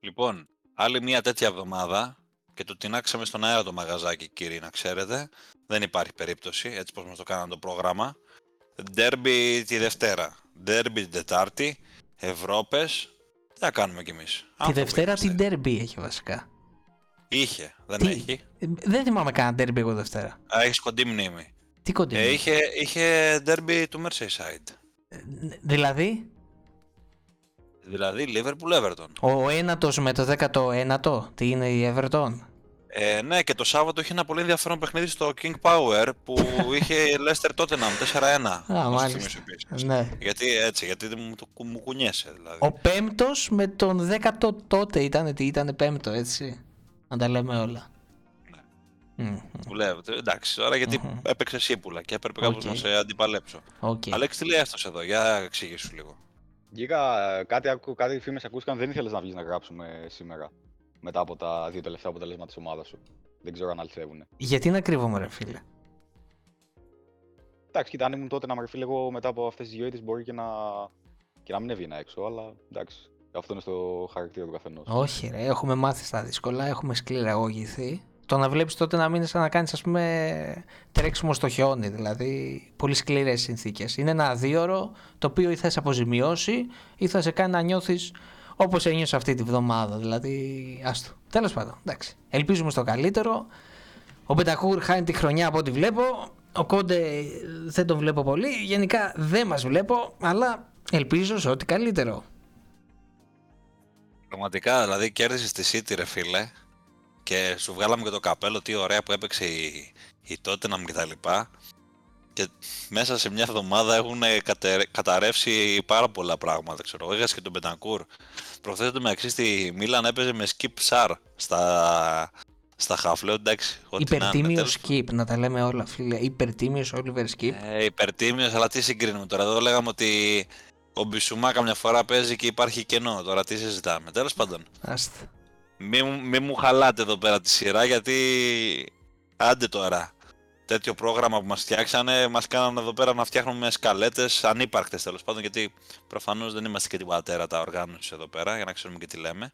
Λοιπόν, άλλη μια τέτοια εβδομάδα και το τεινάξαμε στον αέρα το μαγαζάκι, κύριοι, να ξέρετε. Δεν υπάρχει περίπτωση, έτσι πως μας το κάνανε το πρόγραμμα. Ντέρμπι τη Δευτέρα, ντέρμπι την Τετάρτη, Ευρώπες. Τι θα κάνουμε κι εμείς. Τη Δευτέρα την ντέρμπι έχει βασικά. Είχε, δεν τι? Έχει. Δεν θυμάμαι κανένα ντέρμπι εγώ Δευτέρα. Α, έχεις κοντή μνήμη. Τι κοντή μνήμη? Είχε ντέρμπι του Merseyside. Δηλαδή? Δηλαδή Liverpool-Everton. Ο ένατος με το 19ο, τι είναι η Everton. Ναι, και το Σάββατο είχε ένα πολύ ενδιαφέρον παιχνίδι στο King Power που είχε η Leicester Tottenham 4-1. Α, μάλιστα. Ναι. Γιατί έτσι, γιατί μου κουνιέσαι δηλαδή. Ο πέμπτος με τον 10ο τότε ήταν πέμπτο, έτσι. Να τα λέμε όλα. Ναι. Δουλεύετε. Εντάξει, τώρα γιατί έπαιξε σύπουλα και έπρεπε κάπως να σε αντιπαλέψω. Αλέξη, τι λέει αυτός εδώ, για εξηγήσου λίγο. Γίγα, κάτι φήμες ακούστηκαν, δεν ήθελες να βγεις να γράψουμε σήμερα. Μετά από τα δύο τελευταία αποτελέσματα της ομάδας σου. Δεν ξέρω αν αληθεύουνε. Γιατί να κρύβομαι, ρε φίλε. Εντάξει, κοίτα, αν ήμουν τότε να με ρεφίλε, εγώ μετά από αυτές τις δύο ήττες μπορεί και να μην έβγαινα έξω, αλλά εντάξει. Αυτό είναι στο χαρακτήρα του καθενός. Όχι, ρε, έχουμε μάθει στα δύσκολα, έχουμε σκληραγωγηθεί. Το να βλέπεις τότε να μην σαν να κάνεις, ας πούμε, τρέξιμο στο χιόνι, δηλαδή πολύ σκληρές συνθήκες. Είναι ένα αδίωρο το οποίο ή θα σε αποζημιώσει ή θα σε κάνει να νιώθεις όπως ένιωσε αυτή τη βδομάδα. Δηλαδή, άστο. Τέλος πάντων, εντάξει. Ελπίζουμε στο καλύτερο. Ο Μπεντακούρ χάνει τη χρονιά από ό,τι βλέπω. Ο Κόντε δεν τον βλέπω πολύ. Γενικά δεν μας βλέπω, αλλά ελπίζω σε ό,τι καλύτερο. Πραγματικά, δηλαδή κέρδισες τη City, ρε φίλε. Και σου βγάλαμε και το καπέλο, τι ωραία που έπαιξε η Tottenham και τα λοιπά. Και μέσα σε μια εβδομάδα έχουν καταρρεύσει πάρα πολλά πράγματα, ξέρω. Έχασε και τον Μπεντακούρ. Προχθές το μεταξύ στη Μίλαν έπαιζε με skip Sar στα χαφλέ, εντάξει. Υπερτίμιος skip, να τα λέμε όλα, φίλε. Υπερτίμιος Oliver Skip. Υπερτίμιος, αλλά τι συγκρίνουμε τώρα. Εδώ λέγαμε ότι ο Μπισουμά καμιά φορά παίζει και υπάρχει κενό. Τώρα τι συζητάμε. Τέλος πάντων. Άστε. Μη μου χαλάτε εδώ πέρα τη σειρά, γιατί άντε τώρα. Τέτοιο πρόγραμμα που μας φτιάξανε, μας κάνανε εδώ πέρα να φτιάχνουμε σκαλέτες ανύπαρκτες, τέλος πάντων, γιατί προφανώς δεν είμαστε και την πατέρα τα οργάνωση εδώ πέρα, για να ξέρουμε και τι λέμε.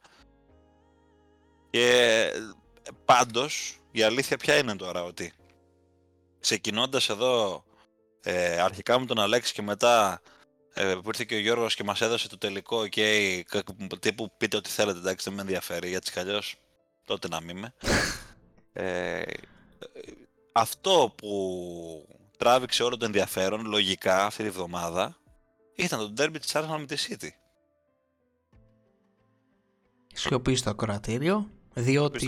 Και πάντως, η αλήθεια ποια είναι τώρα, ότι ξεκινώντας εδώ αρχικά με τον Αλέξη και μετά που ήρθε και ο Γιώργος και μας έδωσε το τελικό ok, τύπου πείτε ό,τι θέλετε, εντάξει, δεν με ενδιαφέρει, γιατί αλλιώς τότε να μην είμαι. Αυτό που τράβηξε όλο το ενδιαφέρον, λογικά, αυτή τη βδομάδα, ήταν το ντέρμπι της Arsenal με τη City. Σιωπή στο ακροατήριο, διότι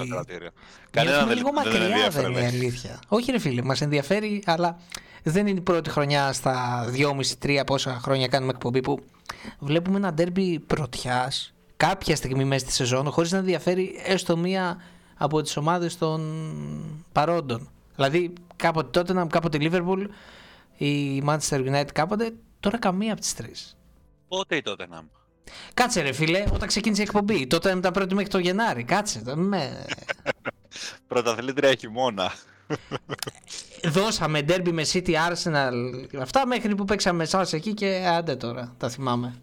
είναι λίγο μακριά, δεν είναι αλήθεια. Όχι ρε φίλε, μας ενδιαφέρει, αλλά δεν είναι η πρώτη χρονιά στα 2,5-3 πόσα χρόνια κάνουμε εκπομπή που βλέπουμε ένα ντέρμπι πρωτιάς κάποια στιγμή μέσα στη σεζόν, χωρίς να ενδιαφέρει έστω μία από τις ομάδες των παρόντων. Δηλαδή κάποτε τότε, κάποτε Liverpool, η Manchester United κάποτε, τώρα καμία από τις τρεις. Πότε η Tottenham. Κάτσε ρε φίλε, όταν ξεκίνησε η εκπομπή, τότε ήταν πρώτη μέχρι το Γενάρη, κάτσε. Πρωταθλήτρια χειμώνα. Δώσαμε ντέρμπι με City, Arsenal, αυτά μέχρι που παίξαμε εσάς εκεί και άντε τώρα, τα θυμάμαι.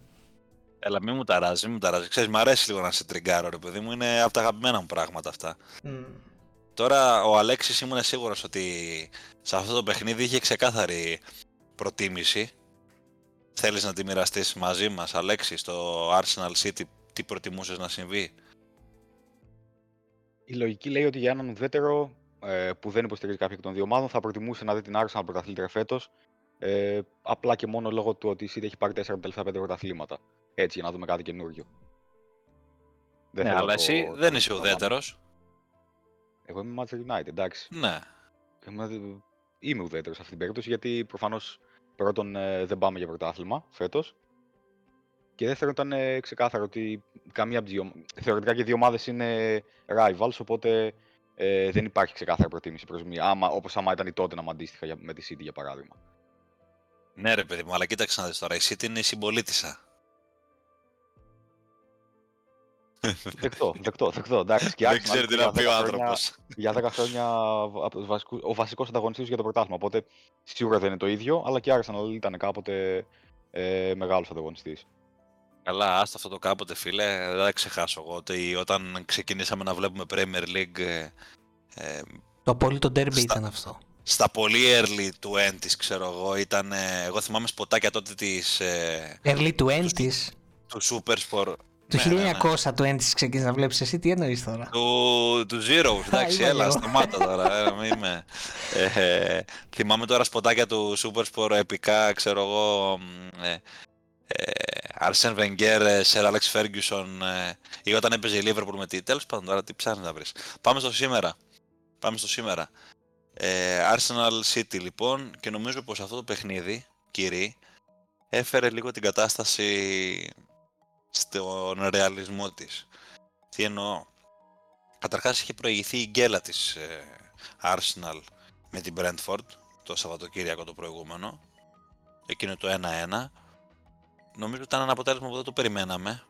Έλα, μη μου ταράζει, ξέρεις, μ' αρέσει λίγο να σε τριγκάρω ρε παιδί μου, είναι από τα αγαπημένα μου πράγματα αυτά. Τώρα ο Αλέξης ήμουν σίγουρος ότι σε αυτό το παιχνίδι είχε ξεκάθαρη προτίμηση. Θέλεις να τη μοιραστείς μαζί μας, Αλέξη, στο Arsenal City, τι προτιμούσες να συμβεί? Η λογική λέει ότι για έναν ουδέτερο που δεν υποστηρίζει κάποιον των δύο ομάδων θα προτιμούσε να δει την Arsenal πρωταθλήτρια φέτος, απλά και μόνο λόγω του ότι η City έχει πάρει 4 από τα τελευταία 5 πρωταθλήματα. Έτσι, για να δούμε κάτι καινούργιο. Ναι, αλλά εσύ δεν είσαι ουδέτερος. Εγώ είμαι Manchester United, εντάξει. Ναι. Είμαι ουδέτερος σε αυτή την περίπτωση, γιατί προφανώς πρώτον δεν πάμε για πρωτάθλημα φέτος. Και δεύτερον ήταν ξεκάθαρο ότι καμία από τις δύο, θεωρητικά και δύο ομάδες είναι rivals, οπότε δεν υπάρχει ξεκάθαρη προτίμηση προς μία, όπως άμα ήταν η Tottenham αντίστοιχα με τη City για παράδειγμα. Ναι ρε παιδί μου, αλλά κοίταξε να δεις τώρα, η City είναι η συμπολίτησα. Δεκτό, εντάξει. Δεν ξέρει τι να πει ο άνθρωπος. Για 10 χρόνια ο βασικός ανταγωνιστής για το πρωτάθλημα. Οπότε σίγουρα δεν είναι το ίδιο, αλλά και η Arsenal ήταν κάποτε μεγάλος ανταγωνιστής. Καλά, άστα αυτό το κάποτε φίλε, δεν θα ξεχάσω εγώ ότι όταν ξεκινήσαμε να βλέπουμε Premier League... το απόλυτο derby ήταν αυτό. Στα πολύ early 20s ξέρω εγώ, ήταν... εγώ θυμάμαι σποτάκια τότε της... early 20s. Του Supersport. Του 1920 ξεκίνησε να βλέπεις εσύ, τι εννοείς τώρα. Του Zeros, εντάξει, έλα, σταμάτα τώρα, είμαι. Θυμάμαι τώρα σποτάκια του Supersport, επικά, ξέρω εγώ, Αρσέν Βενγκέρ, Σερ Άλεξ Φέργκιουσον, ή όταν έπαιζε η Liverpool με τι, τέλος πάντων τώρα τι ψάχνεις να βρεις. Πάμε στο σήμερα, Arsenal City λοιπόν, και νομίζω πως αυτό το παιχνίδι, κύριοι, έφερε λίγο την κατάσταση στον ρεαλισμό της. Τι εννοώ. Καταρχάς είχε προηγηθεί η γκέλα της Arsenal με την Brentford το Σαββατοκύριακο το προηγούμενο. Εκείνο το 1-1. Νομίζω ότι ήταν ένα αποτέλεσμα που δεν το περιμέναμε.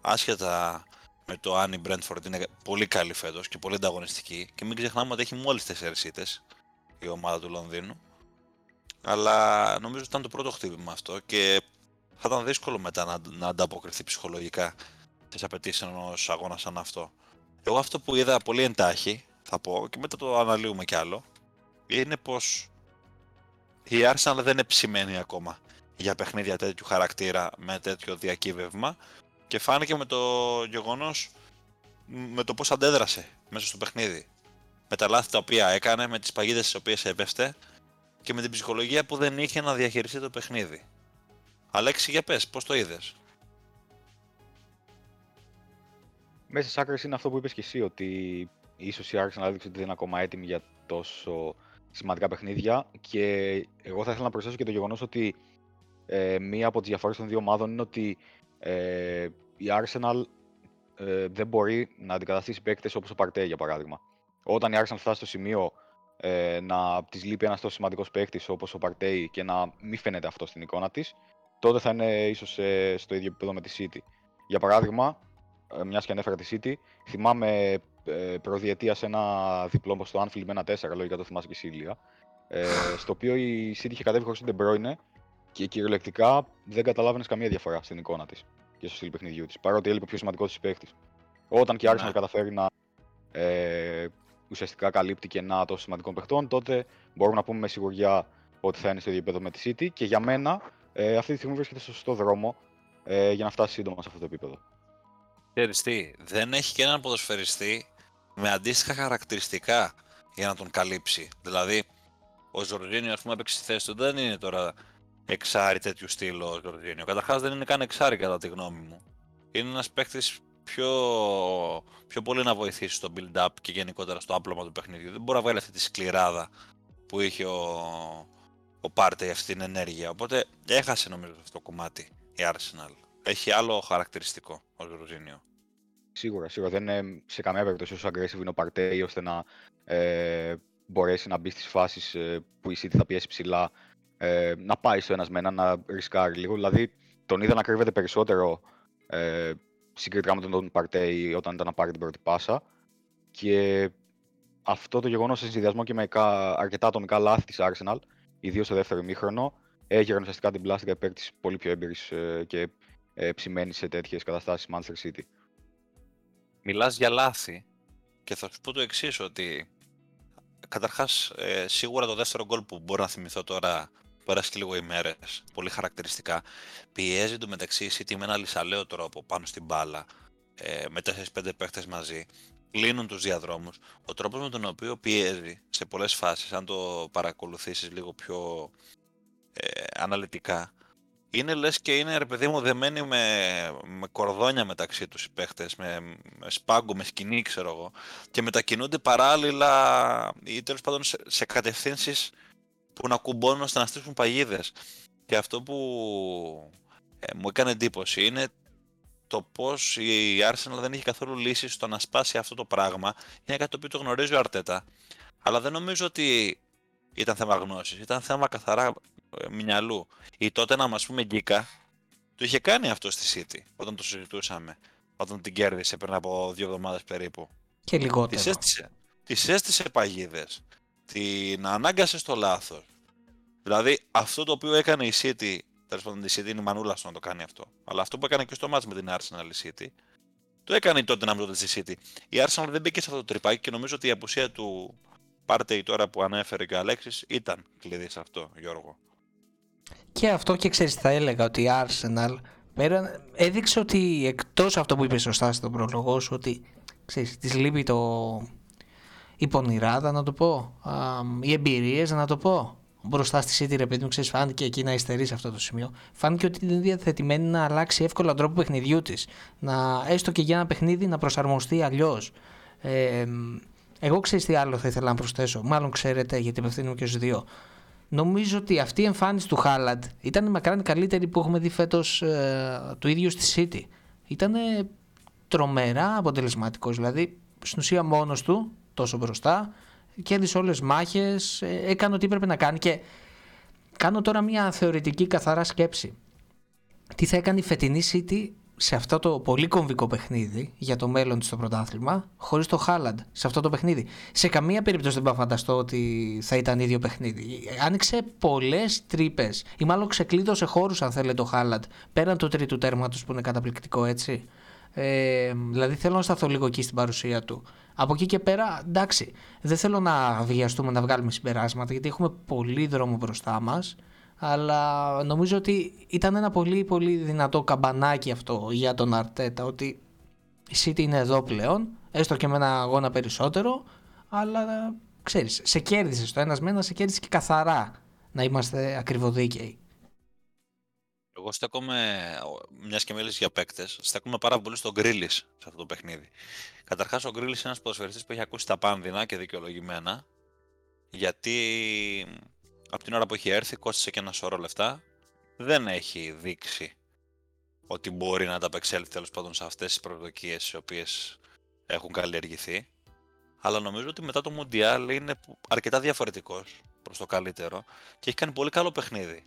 Άσχετα με το αν η Brentford είναι πολύ καλή φέτος και πολύ ανταγωνιστική. Και μην ξεχνάμε ότι έχει μόλις 4 ήττες η ομάδα του Λονδίνου. Αλλά νομίζω ότι ήταν το πρώτο χτύπημα αυτό και θα ήταν δύσκολο μετά να ανταποκριθεί ψυχολογικά στις απαιτήσεις ενός αγώνα σαν αυτό. Εγώ αυτό που είδα πολύ εντάχει, θα πω, και μετά το αναλύουμε κι άλλο, είναι πως η Arsenal δεν είναι ψημένη ακόμα για παιχνίδια τέτοιου χαρακτήρα με τέτοιο διακύβευμα και φάνηκε με το γεγονός με το πώς αντέδρασε μέσα στο παιχνίδι. Με τα λάθη τα οποία έκανε, με τις παγίδες τις οποίες έπεφτε και με την ψυχολογία που δεν είχε να διαχειριστεί το παιχνίδι. Αλέξη, για πες, πώς το είδες. Μέσα στις άκρες είναι αυτό που είπες και εσύ, ότι ίσως η Arsenal έδειξε ότι δεν είναι ακόμα έτοιμη για τόσο σημαντικά παιχνίδια και εγώ θα ήθελα να προσθέσω και το γεγονός ότι μία από τις διαφορές των δύο ομάδων είναι ότι η Arsenal δεν μπορεί να αντικαταστήσει παίκτες όπως ο Παρτέ, για παράδειγμα. Όταν η Arsenal φτάσει στο σημείο να της λείπει ένας τόσο σημαντικός παίκτης όπως ο Παρτέ και να μην φαίνεται αυτό στην εικόνα της, τότε θα είναι ίσως στο ίδιο επίπεδο με τη City. Για παράδειγμα, μιας και ανέφερα τη City, θυμάμαι προδιετίας ένα διπλό όπως το Anfield με 1-4, λογικά το θυμάσαι και εσύ Ηλία, στο οποίο η City είχε κατέβει χωρίς τον De Bruyne και κυριολεκτικά δεν καταλάβαινες καμία διαφορά στην εικόνα της και στο στυλ παιχνιδιού της, παρότι έλειπε πιο σημαντικό της παίκτης. Όταν και η Arsenal καταφέρει να ουσιαστικά καλύπτει κενά τόσο σημαντικών παιχτών, τότε μπορούμε να πούμε με σιγουριά ότι θα είναι στο ίδιο επίπεδο με τη City και για μένα. Αυτή τη στιγμή βρίσκεται στο σωστό δρόμο για να φτάσει σύντομα σε αυτό το επίπεδο. Ξέρεις τι, δεν έχει και έναν ποδοσφαιριστή με αντίστοιχα χαρακτηριστικά για να τον καλύψει. Δηλαδή, ο Ζορζίνιο, ας πούμε, έπαιξε στη θέση του, δεν είναι τώρα εξάρι τέτοιου στυλ ο Ζορζίνιο. Καταρχάς, δεν είναι καν εξάρι, κατά τη γνώμη μου. Είναι ένας παίκτης πιο πολύ να βοηθήσει στο build-up και γενικότερα στο άπλωμα του παιχνιδιού. Δεν μπορεί να βγάλει αυτή τη σκληράδα που είχε ο Πάρτε αυτή την ενέργεια, οπότε έχασε νομίζω αυτό το κομμάτι η Arsenal. Έχει άλλο χαρακτηριστικό ο Ζορζίνιο. Σίγουρα, δεν είναι σε καμία περίπτωση όσο aggressive είναι ο Πάρτε ώστε να μπορέσει να μπει στις φάσεις που η City θα πιέσει ψηλά, να πάει στο ένας με έναν, να ρισκάρει λίγο. Δηλαδή τον είδα να κρύβεται περισσότερο συγκριτικά με τον Πάρτε όταν ήταν να πάρει την πρώτη πάσα και αυτό το γεγονός σε συνδυασμό και με αρκετά ατομικά λάθη της Arsenal, ιδίως στο δεύτερο ημίχρονο, έγεραν ουσιαστικά την πλάστηκα υπέρ της πολύ πιο έμπειρης και ψημένης σε τέτοιες καταστάσεις Manchester City. Μιλάς για λάθη και θα σου πω το εξής, ότι καταρχάς σίγουρα το δεύτερο γκολ που μπορώ να θυμηθώ τώρα, πέρασε και λίγο ημέρες, πολύ χαρακτηριστικά, πιέζει του μεταξύ η City με ένα λυσαλαίο τρόπο πάνω στην μπάλα, με 4-5 παίχτες μαζί. Κλείνουν τους διαδρόμους. Ο τρόπος με τον οποίο πιέζει σε πολλές φάσεις, αν το παρακολουθήσεις λίγο πιο αναλυτικά, είναι λες και είναι, ρε παιδί μου, δεμένοι με κορδόνια μεταξύ τους οι παίχτες, με σπάγκο, με σκηνή, ξέρω εγώ, και μετακινούνται παράλληλα ή τέλος πάντων σε κατευθύνσεις που να κουμπώνουν ώστε να στήσουν παγίδες. Και αυτό που μου έκανε εντύπωση είναι το πως η Arsenal δεν είχε καθόλου λύση στο να σπάσει αυτό το πράγμα. Είναι κάτι το οποίο το γνωρίζει ο Αρτέτα, αλλά δεν νομίζω ότι ήταν θέμα γνώσης, ήταν θέμα καθαρά μυαλού. Η τότε να μας πούμε Γκίκα, το είχε κάνει αυτό στη City όταν το συζητούσαμε, όταν την κέρδισε πριν από 2 εβδομάδες περίπου. Και λιγότερο. Τις έστησε παγίδες, την ανάγκασε στο λάθος. Δηλαδή αυτό το οποίο έκανε η City Τέλος πάντων, η City είναι μανούλας να το κάνει αυτό. Αλλά αυτό που έκανε και στο match με την Arsenal η City, το έκανε τότε να μην τότε στη City. Η Arsenal δεν μπήκε σε αυτό το τρυπάκι και νομίζω ότι η απουσία του Partey τώρα που ανέφερε και ο Αλέξης ήταν κλειδί σε αυτό, Γιώργο. Και αυτό και ξέρεις, θα έλεγα ότι η Arsenal έδειξε ότι εκτός αυτό που είπε σωστά στον προλογό σου, ότι ξέρεις, της λείπει η πονηράδα να το πω, οι εμπειρίες να το πω. Μπροστά στη City, ρε παιδί μου, ξέρεις, φάνηκε εκεί να υστερεί σε αυτό το σημείο. Φάνηκε ότι δεν είναι διαθετημένη να αλλάξει εύκολα τρόπο παιχνιδιού της. Να έστω και για ένα παιχνίδι να προσαρμοστεί αλλιώς. Εγώ ξέρεις τι άλλο θα ήθελα να προσθέσω. Μάλλον ξέρετε, γιατί απευθύνομαι και στους δύο. Νομίζω ότι αυτή η εμφάνιση του Χάλαντ ήταν η μακράν καλύτερη που έχουμε δει φέτος του ίδιου στη City. Ήταν τρομερά αποτελεσματικός. Δηλαδή, στην ουσία μόνος του, τόσο μπροστά. Κέρδισε όλες τις μάχες, έκανε ό,τι έπρεπε να κάνει και κάνω τώρα μια θεωρητική καθαρά σκέψη. Τι θα έκανε η φετινή City σε αυτό το πολύ κομβικό παιχνίδι για το μέλλον της στο πρωτάθλημα, χωρίς το Χάλαντ σε αυτό το παιχνίδι. Σε καμία περίπτωση δεν πάω να φανταστώ ότι θα ήταν ίδιο παιχνίδι. Άνοιξε πολλές τρύπες ή μάλλον ξεκλείδωσε χώρους αν θέλετε το Χάλαντ πέραν του τρίτου τέρματος που είναι καταπληκτικό έτσι. Δηλαδή θέλω να σταθώ λίγο εκεί στην παρουσία του. Από εκεί και πέρα, εντάξει, δεν θέλω να βιαστούμε να βγάλουμε συμπεράσματα γιατί έχουμε πολύ δρόμο μπροστά μας. Αλλά νομίζω ότι ήταν ένα πολύ πολύ δυνατό καμπανάκι αυτό για τον Αρτέτα, ότι η City είναι εδώ πλέον, έστω και με ένα αγώνα περισσότερο. Αλλά ξέρεις, σε κέρδισε στο ένας με ένα, σε κέρδισε και καθαρά, να είμαστε ακριβοδίκαιοι. Εγώ στέκομαι, μιας και μίλησες για παίκτες, στέκομαι πάρα πολύ στον Γκρίλις σε αυτό το παιχνίδι. Καταρχάς, ο Γκρίλις είναι ένας ποδοσφαιριστής που έχει ακούσει τα πάνδυνα και δικαιολογημένα, γιατί από την ώρα που έχει έρθει κόστησε και ένα σωρό λεφτά. Δεν έχει δείξει ότι μπορεί να ανταπεξέλθει τέλος πάντων σε αυτές τις προσδοκίες οι οποίες έχουν καλλιεργηθεί. Αλλά νομίζω ότι μετά το Μουντιάλ είναι αρκετά διαφορετικός προς το καλύτερο και έχει κάνει πολύ καλό παιχνίδι.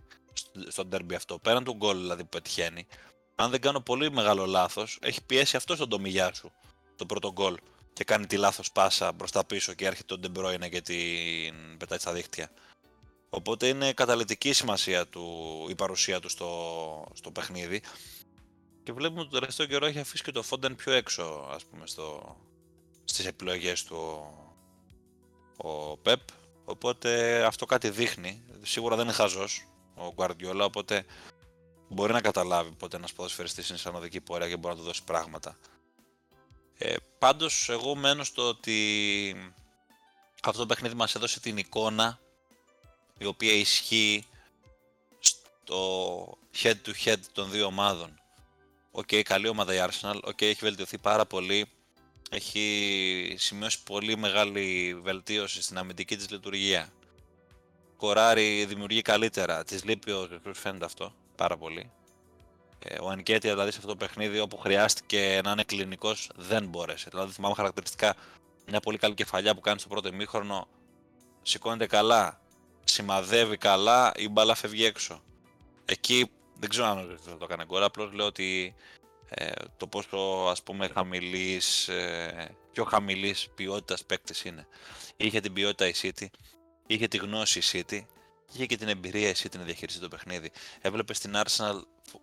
Στον derby αυτό, πέραν του γκολ δηλαδή που πετυχαίνει, αν δεν κάνω πολύ μεγάλο λάθος, έχει πιέσει αυτό στον Ντομιγιά σου τον πρώτο γκολ και κάνει τη λάθος πάσα μπροστά πίσω και έρχεται ο Ντε Μπρόινε και την πετάει στα δίχτυα. Οπότε είναι καταλυτική σημασία η παρουσία του στο παιχνίδι και βλέπουμε ότι το τελευταίο καιρό έχει αφήσει και το Φόντεν πιο έξω, ας πούμε, στις επιλογές του ο Πεπ. Οπότε αυτό κάτι δείχνει, σίγουρα δεν είναι χαζός ο Guardiola, οπότε μπορεί να καταλάβει πότε ένας ποδοσφαιριστής είναι σαν οδική πορεία και μπορεί να του δώσει πράγματα. Πάντως εγώ μένω στο ότι αυτό το παιχνίδι μας έδωσε την εικόνα η οποία ισχύει στο head to head των δύο ομάδων. Οκ, καλή ομάδα η Arsenal, οκ, έχει βελτιωθεί πάρα πολύ, έχει σημειώσει πολύ μεγάλη βελτίωση στην αμυντική της λειτουργία. Κοράρι δημιουργεί καλύτερα. Της λείπει ο Κρυφούς, φαίνεται αυτό πάρα πολύ. Ο Ενκέτια δηλαδή σε αυτό το παιχνίδι όπου χρειάστηκε να είναι κλινικός δεν μπόρεσε. Δηλαδή θυμάμαι χαρακτηριστικά μια πολύ καλή κεφαλιά που κάνει στο πρώτο ημίχρονο. Σηκώνεται καλά, σημαδεύει καλά, η μπάλα φεύγει έξω. Εκεί δεν ξέρω αν θα το έκανε γκολ, απλώς λέω ότι το πόσο ας πούμε πιο χαμηλής ποιότητας παίκτης είναι. Είχε την ποιότητα η City. Είχε τη γνώση η City, είχε και την εμπειρία η City να διαχειριστεί το παιχνίδι. Έβλεπε στην Arsenal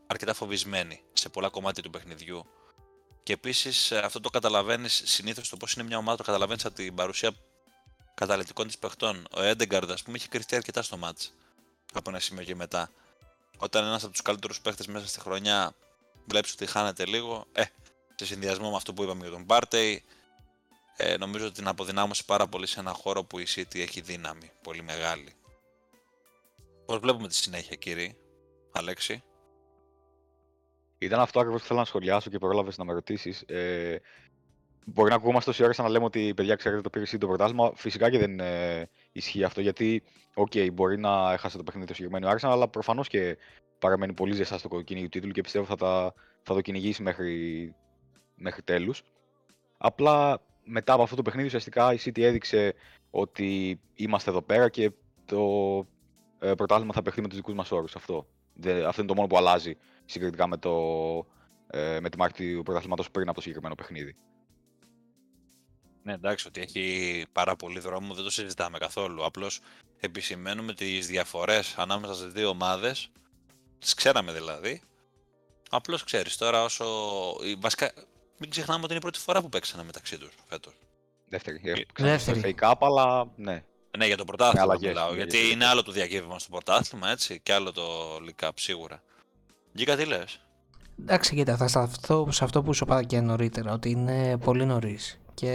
αρκετά φοβισμένη σε πολλά κομμάτια του παιχνιδιού. Και επίσης αυτό το καταλαβαίνεις συνήθως, το πώς είναι μια ομάδα, το καταλαβαίνεις από την παρουσία καταλυτικών της παιχτών. Ο Έντεγκαρντ, ας πούμε, είχε κρυφτεί αρκετά στο μάτς από ένα σημείο και μετά. Όταν ένας από τους καλύτερους παίχτες μέσα στη χρονιά βλέπεις ότι χάνεται λίγο, σε συνδυασμό με αυτό που είπαμε για τον Partey, νομίζω ότι την αποδυνάμωσε πάρα πολύ σε έναν χώρο που η City έχει δύναμη, πολύ μεγάλη. Πώς βλέπουμε τη συνέχεια, κύριε Αλέξη? Ήταν αυτό ακριβώς που θέλω να σχολιάσω και πρόλαβες να με ρωτήσεις. Μπορεί να ακούγόμαστε τόση ώρα σαν να λέμε ότι παιδιά ξέρετε το πήρε City το πρωτάθλημα. Φυσικά και δεν ισχύει αυτό γιατί, μπορεί να έχασε το παιχνίδι το συγκεκριμένο Arsenal, αλλά προφανώς και παραμένει πολύ ζεστά στο κυνήγι του τίτλου και πιστεύω θα το κυνηγήσει μέχρι τέλους. Απλά μετά από αυτό το παιχνίδι, ουσιαστικά η City έδειξε ότι είμαστε εδώ πέρα και το πρωτάθλημα θα παιχθεί με τους δικούς μας όρους. Αυτό είναι το μόνο που αλλάζει συγκριτικά με τη μάχη του πρωταθλήματος πριν από το συγκεκριμένο παιχνίδι. Ναι, εντάξει, ότι έχει πάρα πολύ δρόμο, δεν το συζητάμε καθόλου. Απλώς επισημαίνουμε τις διαφορές ανάμεσα στις δύο ομάδες τις ξέραμε δηλαδή. Απλώς ξέρεις τώρα όσο... Βασικά, μην ξεχνάμε ότι είναι η πρώτη φορά που παίξανε μεταξύ τους φέτος. Δεύτερη. Fake Cup, αλλά ναι. Ναι, για το πρωτάθλημα μιλάω, γιατί είναι άλλο το διακύβευμα στο πρωτάθλημα, έτσι, και άλλο το League Cup σίγουρα. Γκίκα, τι λες? Εντάξει, κοίτα, θα σταθώ σε αυτό που σου είπα και νωρίτερα, ότι είναι πολύ νωρίς. Και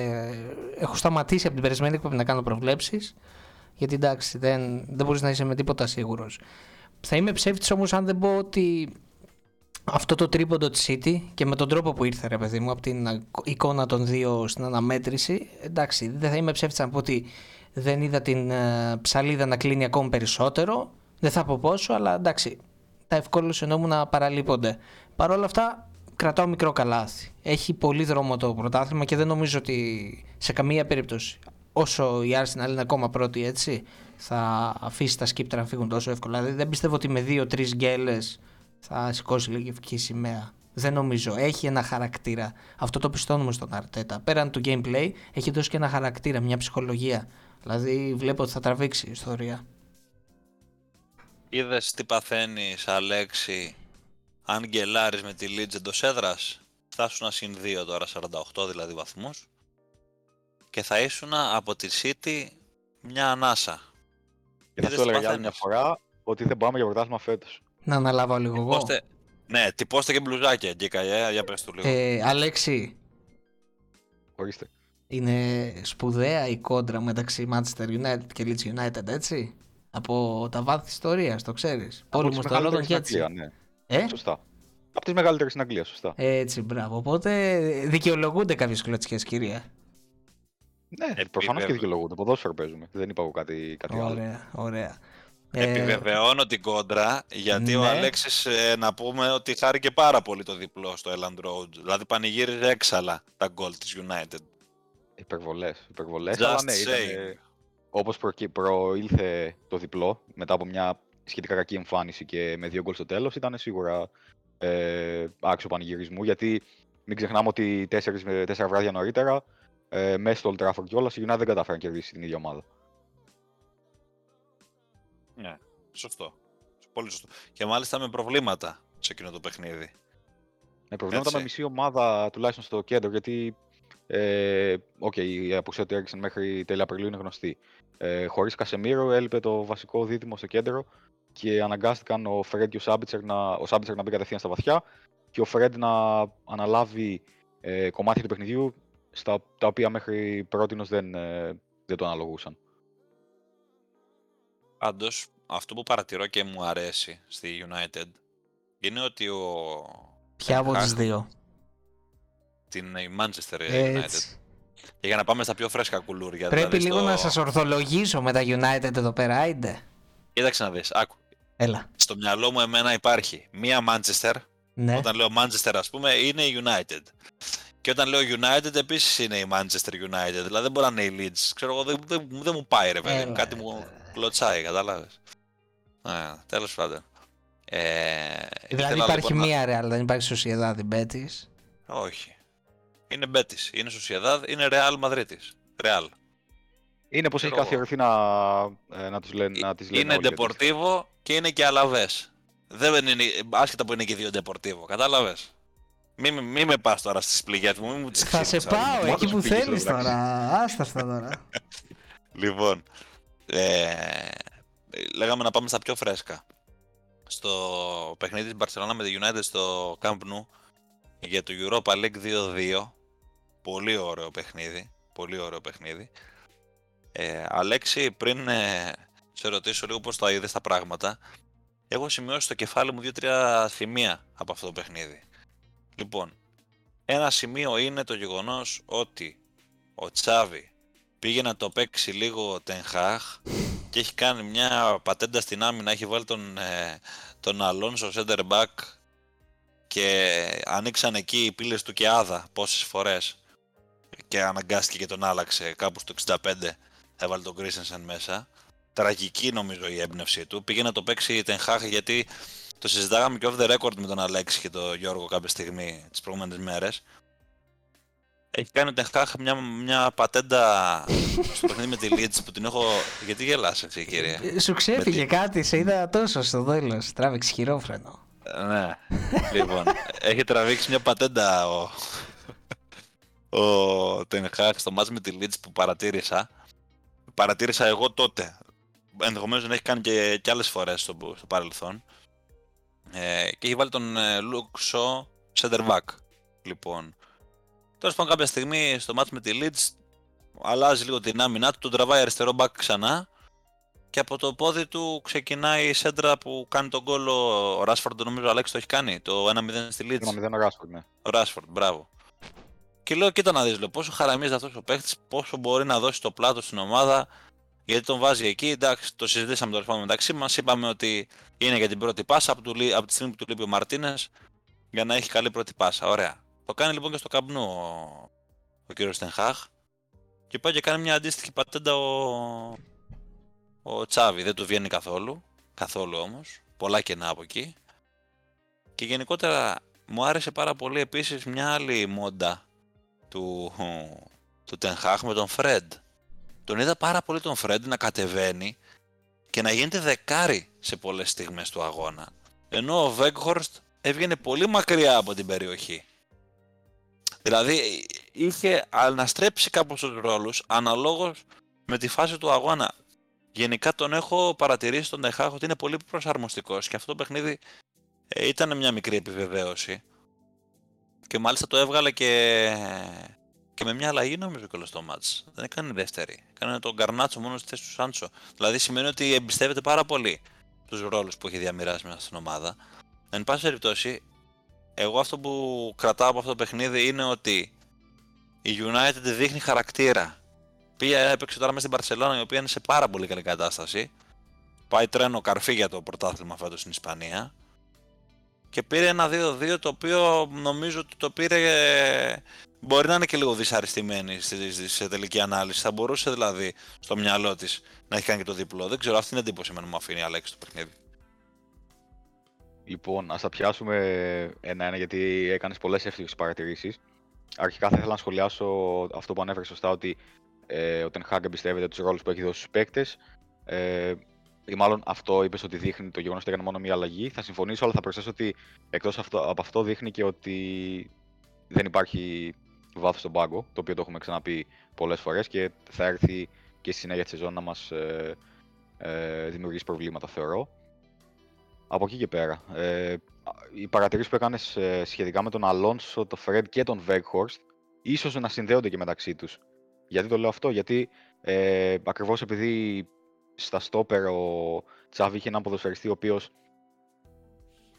έχω σταματήσει από την περισμένη εκπομπή να κάνω προβλέψεις, γιατί εντάξει, δεν μπορείς να είσαι με τίποτα σίγουρος. Θα είμαι ψεύτης όμως αν δεν πω ότι αυτό το τρίποντο της City και με τον τρόπο που ήρθε, ρε παιδί μου, από την εικόνα των δύο στην αναμέτρηση, εντάξει, δεν θα είμαι ψεύτης να πω ότι δεν είδα την ψαλίδα να κλείνει ακόμη περισσότερο, δεν θα πω πόσο, αλλά εντάξει, τα ευκόλουσε νόμου να παραλείπονται. Παρ' όλα αυτά, κρατάω μικρό καλάθι. Έχει πολύ δρόμο το πρωτάθλημα και δεν νομίζω ότι σε καμία περίπτωση, όσο η Arsenal είναι ακόμα πρώτη, έτσι, θα αφήσει τα σκύπτρα να φύγουν τόσο εύκολα. Δηλαδή, δεν πιστεύω ότι με 2-3 γκέλες θα σηκώσει λευκή σημαία. Δεν νομίζω. Έχει ένα χαρακτήρα. Αυτό το πιστώνουμε στον Αρτέτα. Πέραν του gameplay, έχει δώσει και ένα χαρακτήρα, μια ψυχολογία. Δηλαδή, βλέπω ότι θα τραβήξει η ιστορία. Είδες τι παθαίνεις, Αλέξη, αν γκελάρεις με τη Leeds εντός έδρας, θα ήσουν συν 2 τώρα, 48 δηλαδή βαθμούς, και θα ήσουν από τη City μια ανάσα. Και θα σου έλεγα για άλλη μια φορά ότι δεν πάμε για πρωτάθλημα φέτος. Να αναλάβω λίγο τυπώστε, εγώ. Ναι, τυπώστε και μπλουζάκια, Γκίκα, για πες του λίγο. Αλέξη. Ορίστε. Είναι σπουδαία η κόντρα μεταξύ Manchester United και Leeds United, έτσι. Από τα βάθη ιστορίας, το ξέρεις. Πόλεμος των Λόντων και έτσι. Ναι. Σωστά. Από τις μεγαλύτερες στην Αγγλία, σωστά. Έτσι, μπράβο. Οπότε δικαιολογούνται κάποιες κλωτσικές, κυρία. Ναι, προφανώς και δικαιολογούνται. Ποδόσφαιρο παίζουμε. Δεν είπα εγώ κάτι άλλο. Ωραία. Επιβεβαιώνω την κόντρα, γιατί ναι. Ο Αλέξης, να πούμε ότι χάρηκε πάρα πολύ το διπλό στο Elland Road. Δηλαδή πανηγύριζε έξαλα τα γκολ της United. Υπερβολές. Just saying. Όπως προήλθε το διπλό, μετά από μια σχετικά κακή εμφάνιση και με 2 γκολ στο τέλος, ήταν σίγουρα άξιο πανηγυρισμού. Γιατί μην ξεχνάμε ότι 4 βράδια νωρίτερα, μέσα στο Old Trafford κιόλας, η United δεν κατάφερε να κερδίσει την ίδια ομάδα. Ναι, σωστό. Πολύ σωστό. Και μάλιστα με προβλήματα σε εκείνο το παιχνίδι. Ναι, προβλήματα έτσι. Με μισή ομάδα τουλάχιστον στο κέντρο, γιατί. Η απουσία του Έριξεν μέχρι τέλη Απριλίου είναι γνωστή. Χωρίς Κασεμίρο έλειπε το βασικό δίδυμο στο κέντρο και αναγκάστηκαν ο Φρέντ και ο Σάμπιτσερ να μπει κατευθείαν στα βαθιά και ο Φρέντ να αναλάβει κομμάτια του παιχνιδιού τα οποία μέχρι πρότινος δεν το αναλογούσαν. Πάντως, αυτό που παρατηρώ και μου αρέσει στη United είναι ότι ο... Ποια από τις δύο? Την Manchester United. Έτσι. Και για να πάμε στα πιο φρέσκα κουλούρια. Πρέπει δηλαδή λίγο να σας ορθολογήσω με τα United εδώ πέρα, άιντε. Κοίταξε να δεις, άκου. Έλα. Στο μυαλό μου εμένα υπάρχει μία Manchester, ναι. Όταν λέω Manchester ας πούμε είναι η United. Και όταν λέω United επίσης είναι η Manchester United, δηλαδή δεν μπορεί να είναι η Leeds. Ξέρω εγώ, δεν μου πάει ρε παιδί, έλα, κάτι μου κλωτσάει, κατάλαβες. Τέλος πάντων. Δηλαδή υπάρχει μία Real, δεν υπάρχει Sociedad Betis. Όχι. Είναι Betis, είναι Sociedad, είναι Real Madridis. Real. Είναι πως έχει καθιερωθεί να τις λένε όλοι. Είναι Deportivo και είναι και Αλαβές. Δεν είναι, άσχετα που είναι και δύο Deportivo, κατάλαβες. Μη με πας τώρα στις πληγές μου, μη μου τις ξύσεις. Θα σε πάω εκεί που θέλεις τώρα, άστα αυτά τώρα. Λοιπόν, λέγαμε να πάμε στα πιο φρέσκα. Στο παιχνίδι της Barcelona με τη United στο Camp Nou για το Europa League 2-2. Πολύ ωραίο παιχνίδι. Αλέξη, πριν σε ρωτήσω λίγο πώς τα είδες τα πράγματα, έχω σημειώσει στο κεφάλι μου 2-3 σημεία από αυτό το παιχνίδι. Λοιπόν, ένα σημείο είναι το γεγονός ότι ο Τσάβη πήγε να το παίξει λίγο τενχάχ και έχει κάνει μια πατέντα στην άμυνα, έχει βάλει τον Αλόνσο center back και ανοίξαν εκεί οι πύλες του και άδα πόσες φορές. Και αναγκάστηκε και τον άλλαξε κάπου στο 65, έβαλε τον Κρίστενσεν μέσα. Τραγική νομίζω η έμπνευσή του. Πήγε να το παίξει η Ten Hag, γιατί το συζητάγαμε και off the record με τον Αλέξη και τον Γιώργο κάποια στιγμή τις προηγούμενες μέρες. Έχει κάνει ο Ten Hag μια πατέντα στο παιχνίδι με τη Leeds που την έχω... Γιατί γελάσαι εσύ, κύριε? Σου ξέφυγε κάτι, σε είδα τόσο στο δόλος, τράβηξε χειρόφρενο. Ναι, λοιπόν, έχει τραβήξει μια πατέντα ο Ten Hag στο μάτς με τη Leeds που παρατήρησα εγώ τότε, ενδεχομένως να έχει κάνει και άλλες φορές στο παρελθόν, και έχει βάλει τον Luke Shaw center back, λοιπόν. Τώρα σπάνω κάποια στιγμή στο μάτς με τη Leeds, αλλάζει λίγο την άμυνά του, τον τραβάει αριστερό back ξανά και από το πόδι του ξεκινάει η σέντρα που κάνει τον γκολ ο Rashford, νομίζω ο Αλέξη το έχει κάνει, το 1-0 στη Leeds. 1-0 ο Rashford, ναι. Ο Rashford, μπράβο. Και λέω, κοίτα να δεις, λέω, πόσο χαραμίζεται αυτός ο παίχτης, πόσο μπορεί να δώσει το πλάτο στην ομάδα, γιατί τον βάζει εκεί. Εντάξει, το συζητήσαμε το ρεφάμε μεταξύ μας, είπαμε ότι είναι για την πρώτη πάσα από τη στιγμή που του λείπει ο Μαρτίνες, για να έχει καλή πρώτη πάσα, ωραία. Το κάνει λοιπόν και στο καπνού ο κύριος Ten Hag και πάει και κάνει μια αντίστοιχη πατέντα ο Τσάβη, δεν του βγαίνει καθόλου όμως, πολλά κενά από εκεί. Και γενικότερα μου άρεσε πάρα πολύ επίσης μια άλλη μόντα του Ten Hag με τον Fred. Τον είδα πάρα πολύ τον Fred να κατεβαίνει και να γίνεται δεκάρι σε πολλές στιγμές του αγώνα, ενώ ο Weghorst έβγαινε πολύ μακριά από την περιοχή. Δηλαδή είχε αναστρέψει κάπως τους ρόλους αναλόγως με τη φάση του αγώνα. Γενικά τον έχω παρατηρήσει τον Ten Hag ότι είναι πολύ προσαρμοστικός και αυτό το παιχνίδι ήταν μια μικρή επιβεβαίωση. Και μάλιστα το έβγαλε και με μια αλλαγή νομίζω και όλο το μάτς. Δεν έκανε δεύτερη. Έκανε τον Γκαρνάτσο μόνο στη θέση του Σάντσο. Δηλαδή σημαίνει ότι εμπιστεύεται πάρα πολύ τους ρόλους που έχει διαμοιράσει μέσα στην ομάδα. Εν πάση περιπτώσει, εγώ αυτό που κρατάω από αυτό το παιχνίδι είναι ότι η United δείχνει χαρακτήρα. Έπαιξε τώρα μέσα στην Μπαρσελόνα, η οποία είναι σε πάρα πολύ καλή κατάσταση. Πάει τρένο καρφί για το πρωτάθλημα φέτος στην Ισπανία. Και πήρε ένα 2-2 το οποίο νομίζω ότι το πήρε. Μπορεί να είναι και λίγο δυσαρεστημένη σε τελική ανάλυση. Θα μπορούσε δηλαδή στο μυαλό της να έχει κάνει και το διπλό. Δεν ξέρω, αυτή είναι η εντύπωση που μου αφήνει η Αλέξη στο παιχνίδι. Λοιπόν, ας τα πιάσουμε ένα-ένα γιατί έκανες πολλές εύστοχες παρατηρήσεις. Αρχικά θα ήθελα να σχολιάσω αυτό που ανέφερε σωστά, ότι ο Ten Hag εμπιστεύεται τους ρόλους που έχει δώσει στους παίκτες. Ή μάλλον αυτό είπες ότι δείχνει το γεγονός ότι έκανε μόνο μία αλλαγή. Θα συμφωνήσω, αλλά θα προσθέσω ότι εκτός από αυτό δείχνει και ότι δεν υπάρχει βάθος στον πάγκο, το οποίο το έχουμε ξαναπεί πολλές φορές και θα έρθει και στη συνέχεια της σεζόν να μας δημιουργήσει προβλήματα, θεωρώ. Από εκεί και πέρα, οι παρατηρήσεις που έκανες σχετικά με τον Αλόνσο, τον Fred και τον Weghorst ίσως να συνδέονται και μεταξύ τους. Γιατί το λέω αυτό, γιατί ακριβώς επειδή στα στόπερ ο Τσάβη είχε έναν ποδοσφαιριστή ο οποίος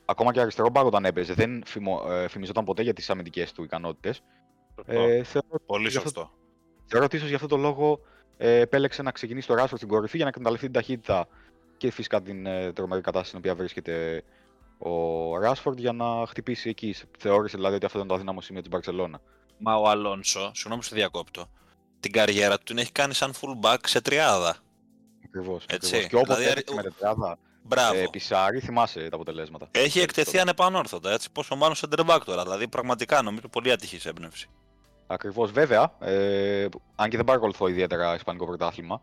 ακόμα και αριστερό μπάγκο όταν έπαιζε, δεν φημιζόταν ποτέ για τις αμυντικές του ικανότητες. Πολύ σωστό. Θεωρώ ότι ίσως γι' αυτό το λόγο επέλεξε να ξεκινήσει το Rashford στην κορυφή για να εκμεταλλευτεί την ταχύτητα και φυσικά την τρομερή κατάσταση στην οποία βρίσκεται ο Rashford για να χτυπήσει εκεί. Θεώρησε δηλαδή ότι αυτό ήταν το αδύναμο σημείο της Μπαρσελόνα. Μα ο Αλόνσο, συγγνώμη που σε διακόπτω, την καριέρα του την έχει κάνει σαν fullback σε τριάδα. Ακριβώς. Και όπως δηλαδή, έπαιξε με τριάδα, πισάρι, θυμάσαι τα αποτελέσματα. Έχει εκτεθεί ανεπανόρθωτα, έτσι, πόσο μάλλον σε center back τώρα. Δηλαδή πραγματικά νομίζω πολύ ατυχής έμπνευση. Ακριβώς, βέβαια, αν και δεν παρακολουθώ ιδιαίτερα ισπανικό πρωτάθλημα,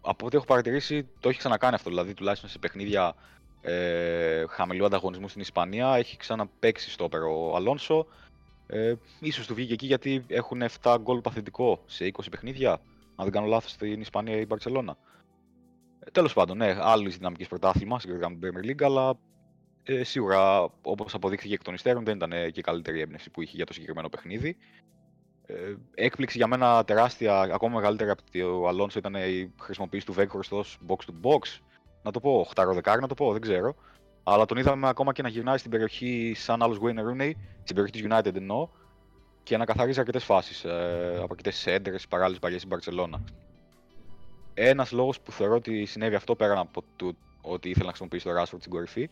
από ό,τι έχω παρατηρήσει το έχει ξανακάνει αυτό. Δηλαδή τουλάχιστον σε παιχνίδια χαμηλού ανταγωνισμού στην Ισπανία έχει ξαναπαίξει στόπερ ο Αλόνσο. Ίσως του βγήκε εκεί γιατί έχουν 7 γκολ παθητικό σε 20 παιχνίδια, αν δεν κάνω λάθος, στην Ισπανία ή η Μπαρσελόνα. Τέλος πάντων, ναι, άλλη δυναμική πρωτάθλημα συγκριτικά με την Premier League, αλλά σίγουρα όπως αποδείχθηκε εκ των υστέρων δεν ήταν και η καλύτερη έμπνευση που είχε για το συγκεκριμένο παιχνίδι. Έκπληξη για μένα τεράστια, ακόμα μεγαλύτερη από το Αλόνσο, ήταν η χρησιμοποίηση του Weghorst ως box-to-box. Να το πω, 8-10, να το πω, δεν ξέρω. Αλλά τον είδαμε ακόμα και να γυρνάει στην περιοχή σαν άλλος Wayne Rooney, στην περιοχή της United εννοώ, και να καθαρίζει αρκετές φάσεις από αρκετές σέντρες παράλληλες παλιές στην Μπαρσελόνα. Ένας λόγος που θεωρώ ότι συνέβη αυτό, πέραν από το ότι ήθελε να χρησιμοποιήσει το Rashford στην κορυφή,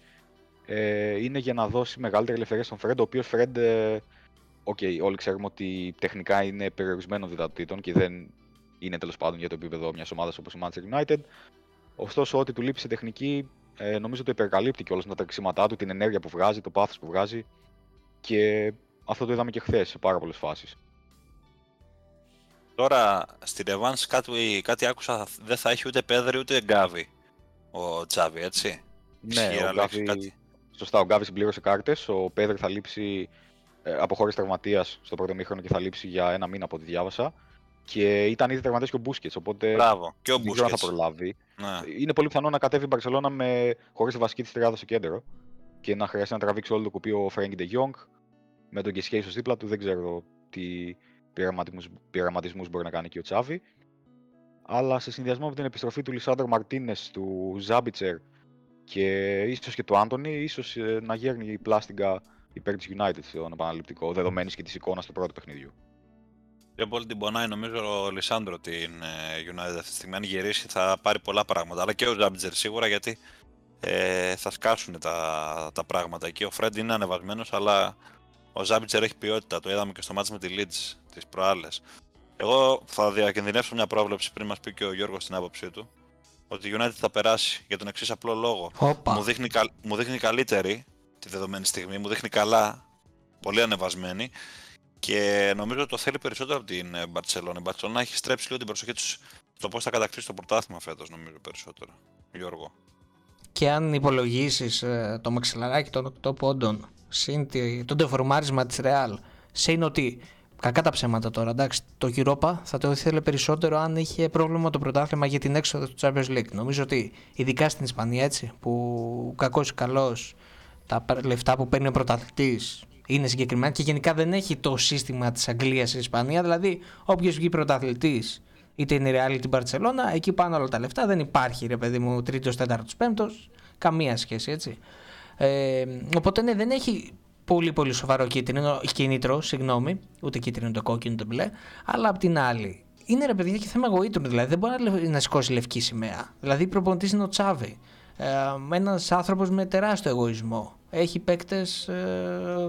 είναι για να δώσει μεγαλύτερη ελευθερία στον Fred, ο οποίος Fred, όλοι ξέρουμε ότι τεχνικά είναι περιορισμένων δυνατοτήτων και δεν είναι τέλος πάντων για το επίπεδο μιας ομάδας όπως η Manchester United. Ωστόσο, ό,τι του λείπει σε τεχνική, νομίζω το υπερκαλύπτει κιόλας με τα τρεξίματά του, την ενέργεια που βγάζει, το πάθος που βγάζει, και αυτό το είδαμε και χθες σε πάρα πολλές φάσεις. Τώρα στη Revanse κάτι άκουσα, δεν θα έχει ούτε Πέδρη ούτε Γκάβι ο Τσάβι, έτσι. Ναι, ο Γκάβι Σωστά, ο Γκάβι συμπλήρωσε κάρτες. Ο Πέδρε θα λείψει από χώρες τραυματίας στο πρώτο μήχρονο και θα λείψει για ένα μήνα από ό,τι διάβασα. Και ήταν ήδη τραυματίας και ο Μπούσκετς. Οπότε μπράβο, και ο δεν ξέρω αν θα προλάβει. Ναι. Είναι πολύ πιθανό να κατέβει η Μπαρσελόνα χωρίς τη βασική της τριάδα στο κέντρο και να χρειαστεί να τραβήξει όλο το κουπί ο Φρένκι ντε Γιονγκ με τον Κεσχέη στο δίπλα του. Δεν ξέρω τι πειραματισμούς μπορεί να κάνει και ο Τσάβη. Αλλά σε συνδυασμό με την επιστροφή του Λισάνδρο Μαρτίνες, του Ζάμπιτσερ και ίσως και του Άντονι, ίσως να γέρνει η πλάστιγκα υπέρ της United στον επαναληπτικό, δεδομένης και της εικόνας του πρώτου παιχνιδιού. Πιο πολύ την πονάει νομίζω ο Λισάνδρο την United αυτή τη στιγμή. Αν γυρίσει θα πάρει πολλά πράγματα, αλλά και ο Ζάμπιτσερ σίγουρα, γιατί θα σκάσουν τα πράγματα εκεί. Ο Φρέντ είναι ανεβασμένος, αλλά ο Ζάμπιτσερ έχει ποιότητα. Το είδαμε και στο μάτς με τη Leeds τις προάλλες. Εγώ θα διακινδυνεύσω μια πρόβλεψη πριν μας πει και ο Γιώργος την άποψή του, ότι η United θα περάσει για τον εξής απλό λόγο. Μου δείχνει καλύτερη τη δεδομένη στιγμή, μου δείχνει καλά, πολύ ανεβασμένη και νομίζω ότι το θέλει περισσότερο από την Barcelona. Η Barcelona έχει στρέψει λίγο την προσοχή τους στο πώς θα κατακτήσει το πρωτάθλημα φέτος, νομίζω περισσότερο. Γιώργο. Και αν υπολογίσεις το μαξιλαράκι των 8 πόντων, συν το ντεφορμάρισμα της Real, συν ότι κακά τα ψέματα τώρα, εντάξει, το Europa θα το ήθελε περισσότερο αν είχε πρόβλημα το πρωτάθλημα για την έξοδο του Champions League. Νομίζω ότι ειδικά στην Ισπανία, έτσι, που κακός ή καλός τα λεφτά που παίρνει ο πρωταθλητής είναι συγκεκριμένα και γενικά δεν έχει το σύστημα της Αγγλίας στην Ισπανία. Δηλαδή, όποιος βγει πρωταθλητής, είτε είναι η Real είτε η Barcelona, εκεί πάνε όλα τα λεφτά. Δεν υπάρχει, ρε παιδί μου, τρίτος, τέταρτος, πέμπτος, καμία σχέση, έτσι. Οπότε ναι, δεν έχει πολύ πολύ σοβαρό κίνητρο, συγγνώμη, ούτε κίτρινο το κόκκινο το μπλε, αλλά απ' την άλλη είναι, ρε παιδιά, και θέμα γοήτρων, δηλαδή δεν μπορεί να σηκώσει λευκή σημαία, δηλαδή προπονητής είναι ο Τσάβη, ένας άνθρωπος με τεράστιο εγωισμό, έχει παίκτες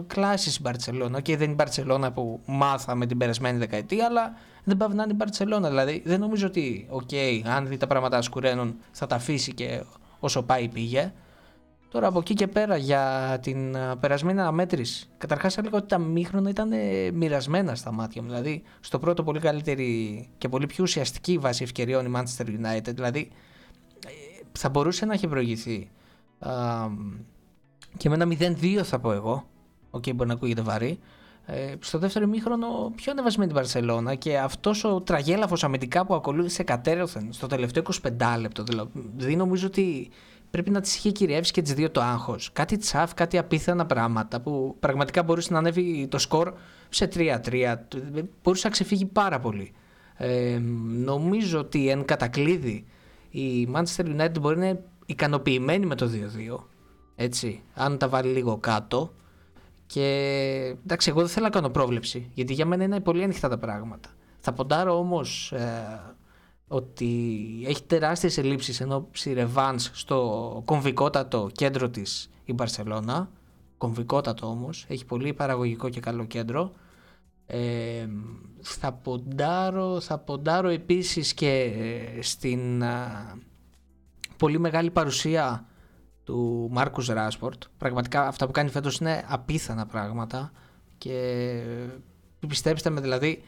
κλάσης η Μπαρτσελώνα και δεν είναι η Μπαρτσελώνα που μάθαμε την περασμένη δεκαετία, αλλά δεν πάει να είναι η Μπαρτσελώνα, δηλαδή δεν νομίζω ότι αν δει τα πράγματα σκουραίνουν θα τα αφήσει και όσο πάει πήγε. Τώρα από εκεί και πέρα για την περασμένη αναμέτρηση. Καταρχάς έλεγα ότι τα μήχρονα ήταν μοιρασμένα στα μάτια μου. Δηλαδή στο πρώτο πολύ καλύτερη και πολύ πιο ουσιαστική βάση ευκαιριών η Manchester United. Δηλαδή θα μπορούσε να έχει προηγηθεί και με ένα 0-2 θα πω εγώ. Μπορεί να ακούγεται βαρύ. Στο δεύτερο μήχρονο πιο ανεβασμένη την Μπαρσελόνα και αυτός ο τραγέλαφος αμυντικά που ακολούθησε κατέρωθεν στο τελευταίο 25 λεπτό. Δηλαδή νομίζω ότι πρέπει να τις είχε κυριεύσει και τις δύο το άγχος. Κάτι τσαφ, κάτι απίθανα πράγματα που πραγματικά μπορούσε να ανέβει το σκορ σε 3-3. Μπορούσε να ξεφύγει πάρα πολύ. Νομίζω ότι εν κατακλείδη η Manchester United μπορεί να είναι ικανοποιημένη με το 2-2. Έτσι, αν τα βάλει λίγο κάτω. Και εντάξει, εγώ δεν θέλω να κάνω πρόβλεψη, γιατί για μένα είναι πολύ ανοιχτά τα πράγματα. Θα ποντάρω όμως ότι έχει τεράστιες ελλείψεις ενόψει ρεβάνς στο κομβικότατο κέντρο της η Μπαρσελόνα. Κομβικότατο όμως, έχει πολύ παραγωγικό και καλό κέντρο. Θα ποντάρω επίσης και στην πολύ μεγάλη παρουσία του Μάρκους Ράσπορτ. Πραγματικά αυτά που κάνει φέτος είναι απίθανα πράγματα και πιστέψτε με, δηλαδή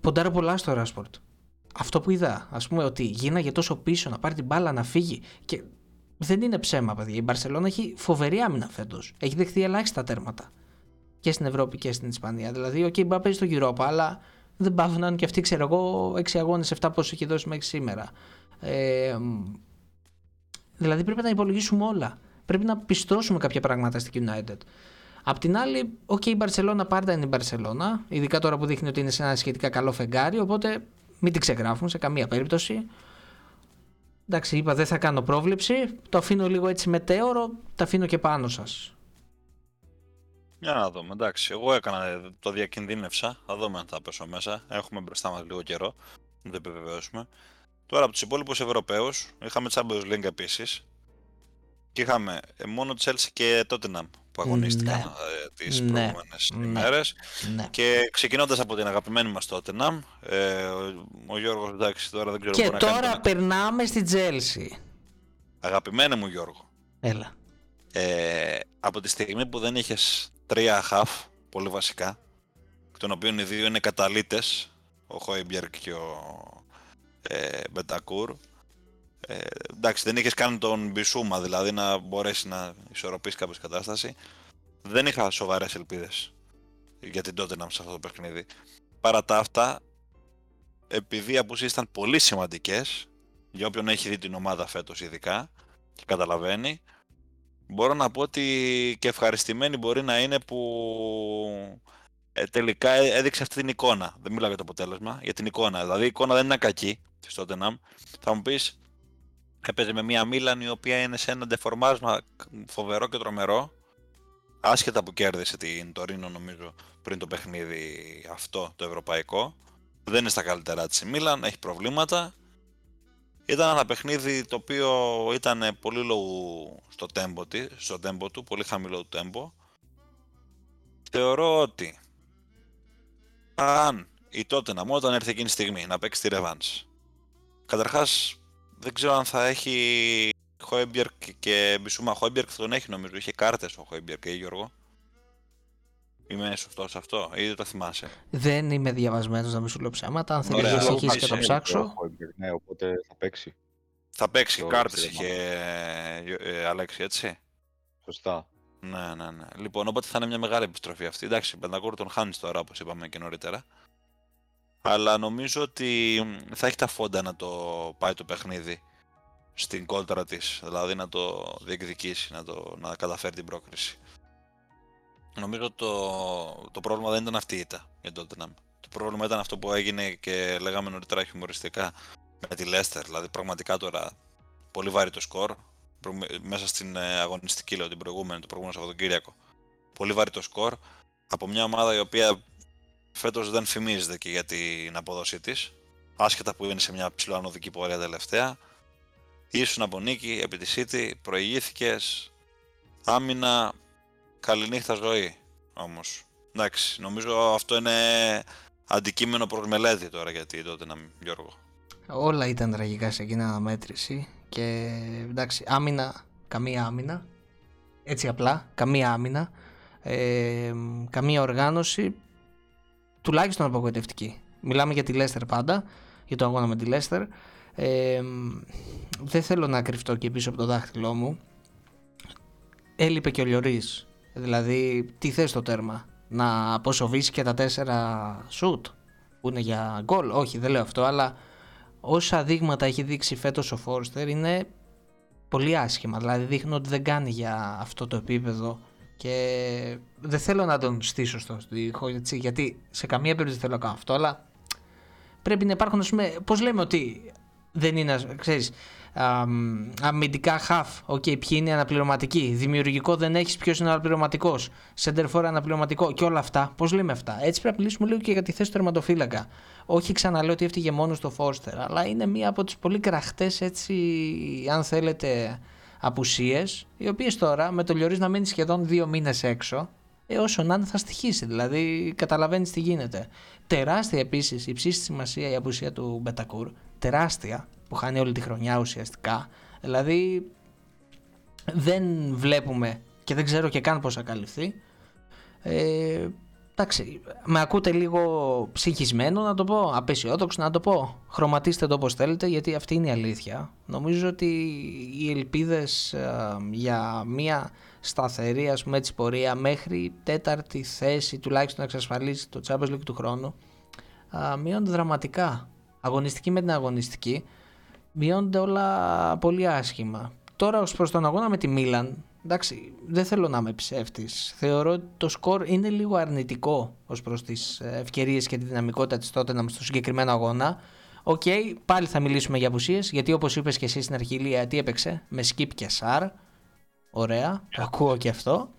ποντάρω πολλά στο Ράσπορτ. Αυτό που είδα, ας πούμε, ότι γίναγε τόσο πίσω να πάρει την μπάλα να φύγει, και δεν είναι ψέμα, παιδιά. Η Μπαρσελόνα έχει φοβερή άμυνα φέτος. Έχει δεχθεί ελάχιστα τέρματα και στην Ευρώπη και στην Ισπανία. Δηλαδή, μπορεί να παίζει στο Europa, αλλά δεν πάβουν να είναι και αυτοί, ξέρω εγώ, 6 αγώνες, 7 πόσο έχει δώσει μέχρι σήμερα. Δηλαδή, πρέπει να υπολογίσουμε όλα. Πρέπει να πιστώσουμε κάποια πράγματα στην United. Απ' την άλλη, η Μπαρσελόνα πάντα είναι η Μπαρσελόνα, ειδικά τώρα που δείχνει ότι είναι σε ένα σχετικά καλό φεγγάρι, οπότε μην την ξεγράφουν σε καμία περίπτωση. Εντάξει, είπα δεν θα κάνω πρόβλεψη, το αφήνω λίγο έτσι μετέωρο, το αφήνω και πάνω σας. Για να δούμε, εντάξει, εγώ το διακινδύνευσα, θα δούμε αν θα πέσω μέσα, έχουμε μπροστά μας λίγο καιρό, να το επιβεβαιώσουμε. Τώρα από τους υπόλοιπους Ευρωπαίους, είχαμε Champions League επίσης και είχαμε μόνο Chelsea και Tottenham που αγωνίστηκαν τις προηγούμενες ημέρες. Ναι. Και ξεκινώντας από την αγαπημένη μας Tottenham, ο Γιώργος, εντάξει, τώρα δεν ξέρω πού να κάνει. Και τώρα περνάμε στη Chelsea. Αγαπημένη μου Γιώργο. Έλα. Από τη στιγμή που δεν είχες τρία half, πολύ βασικά, των οποίων οι δύο είναι καταλύτες, ο Χόιμπιερ και ο Μπεντακούρ, Εντάξει, δεν είχες κάνει τον Μπισούμα, δηλαδή να μπορέσει να ισορροπήσει κάποια κατάσταση. Δεν είχα σοβαρές ελπίδες για την Tottenham σε αυτό το παιχνίδι. Παρά τα αυτά, επειδή οι απουσίες ήταν πολύ σημαντικές, για όποιον έχει δει την ομάδα φέτος ειδικά και καταλαβαίνει, μπορώ να πω ότι και ευχαριστημένοι μπορεί να είναι που τελικά έδειξε αυτή την εικόνα. Δεν μιλάω για το αποτέλεσμα, για την εικόνα. Δηλαδή η εικόνα δεν είναι κακή της Tottenham. Θα μου πεις, έπαιζε με μια Μίλαν η οποία είναι σε ένα ντεφορμάσμα φοβερό και τρομερό, άσχετα που κέρδισε την Τωρίνο νομίζω πριν το παιχνίδι αυτό το ευρωπαϊκό. Δεν είναι στα καλύτερά της η Μίλαν, έχει προβλήματα. Ήταν ένα παιχνίδι το οποίο ήταν πολύ low στο tempo της, στο tempo του, πολύ χαμηλό το tempo. Θεωρώ ότι αν η Tottenham όταν έρθει εκείνη τη στιγμή να παίξει τη Revenge, καταρχάς δεν ξέρω αν θα έχει Χόιμπιερκ και Μπισούμα. Χόιμπιερκ τον έχει νομίζω, είχε κάρτες ο Χόιμπιερκ, Γιώργο. Είμαι σωστός σε αυτό ή δεν το θυμάσαι? Δεν είμαι διαβασμένος να μην σου λέω ψέματα. Αν θέλεις να συγχύσεις και το ψάξω. Ναι, οπότε θα παίξει. Θα παίξει, κάρτες είχε Αλέξη, έτσι. Σωστά. Ναι, ναι, ναι. Λοιπόν, οπότε θα είναι μια μεγάλη επιστροφή αυτή. Εντάξει, Πεντακούρ τον χάνεις τώρα, όπως είπαμε και νωρίτερα. Αλλά νομίζω ότι θα έχει τα φόντα να το πάει το παιχνίδι στην κόλτρα της. Δηλαδή να το διεκδικήσει, να καταφέρει την πρόκριση. Νομίζω το πρόβλημα δεν ήταν αυτή η ήττα για την Tottenham. Το πρόβλημα ήταν αυτό που έγινε και λέγαμε νωρίτερα χιουμοριστικά με τη Leicester. Δηλαδή πραγματικά τώρα πολύ βαρύ το σκορ. Μέσα στην αγωνιστική, λέω την προηγούμενη, το προηγούμενο Σαββατοκύριακο. Πολύ βαρύ το σκορ από μια ομάδα η οποία φέτος δεν φημίζεται και για την απόδοσή της. Άσχετα που είναι σε μια ψηλοανωδική πορεία τελευταία. Ήσουν από νίκη επί τη City, προηγήθηκες, άμυνα. Καληνύχτα ζωή, όμως. Εντάξει, νομίζω αυτό είναι αντικείμενο προς μελέτη τώρα, γιατί τότε να μην, Γιώργο. Όλα ήταν τραγικά σε εκείνη την αναμέτρηση και εντάξει, άμυνα, καμία άμυνα, έτσι απλά, καμία άμυνα, καμία οργάνωση, τουλάχιστον απογοητευτική. Μιλάμε για τη Leicester πάντα, για το αγώνα με τη Leicester. Δεν θέλω να κρυφτώ και πίσω από το δάχτυλό μου. Έλειπε και ο Λιωρίς. Δηλαδή, τι θες το τέρμα, να αποσοβήσει και τα 4 σουτ που είναι για γκολ? Όχι, δεν λέω αυτό, αλλά όσα δείγματα έχει δείξει φέτος ο Φόρστερ είναι πολύ άσχημα. Δηλαδή, δείχνει ότι δεν κάνει για αυτό το επίπεδο και δεν θέλω να τον στήσω στο στίχο, γιατί σε καμία περίπτωση δεν θέλω να κάνω αυτό, αλλά πρέπει να υπάρχουν, πώς λέμε ότι δεν είναι, ξέρεις, αμυντικά χαφ, okay, ποιοι είναι αναπληρωματικοί, δημιουργικό δεν έχεις, ποιος είναι αναπληρωματικός, σεντερφόρ αναπληρωματικό και όλα αυτά, πώς λέμε αυτά? Έτσι πρέπει να μιλήσουμε λίγο και για τη θέση του τερματοφύλακα. Όχι, ξαναλέω ότι έφτυγε μόνο στο Φόρστερ, αλλά είναι μία από τις πολύ κραχτές, έτσι, αν θέλετε, απουσίες, οι οποίες τώρα με το Λιωρίς να μείνει σχεδόν 2 μήνες έξω, όσο να είναι θα στοιχήσει, δηλαδή καταλαβαίνεις τι γίνεται. Τεράστια επίσης, υψίστη σημασία η απουσία του Μπεντακούρ, τεράστια, που χάνει όλη τη χρονιά ουσιαστικά. Δηλαδή δεν βλέπουμε και δεν ξέρω και καν πώς θα καλυφθεί. Εντάξει, με ακούτε λίγο ψυχισμένο να το πω, απεσιόδοξο να το πω. Χρωματίστε το όπως θέλετε, γιατί αυτή είναι η αλήθεια. Νομίζω ότι οι ελπίδες για μια σταθερή, ας πούμε, έτσι, πορεία μέχρι 4η θέση τουλάχιστον να εξασφαλίσει το Champions League του χρόνου μειώνται δραματικά. Αγωνιστική με την αγωνιστική μειώνται όλα πολύ άσχημα. Τώρα ως προς τον αγώνα με τη Μίλαν, εντάξει, δεν θέλω να είμαι ψεύτης. Θεωρώ ότι το σκορ είναι λίγο αρνητικό ως προς τις ευκαιρίες και τη δυναμικότητα της Tottenham στο συγκεκριμένο αγώνα. Οκ, πάλι θα μιλήσουμε για απουσίες, γιατί όπως είπες και εσύ στην αρχή, Ηλία, τι έπαιξε με Skip και Sar. Ωραία, το ακούω και αυτό.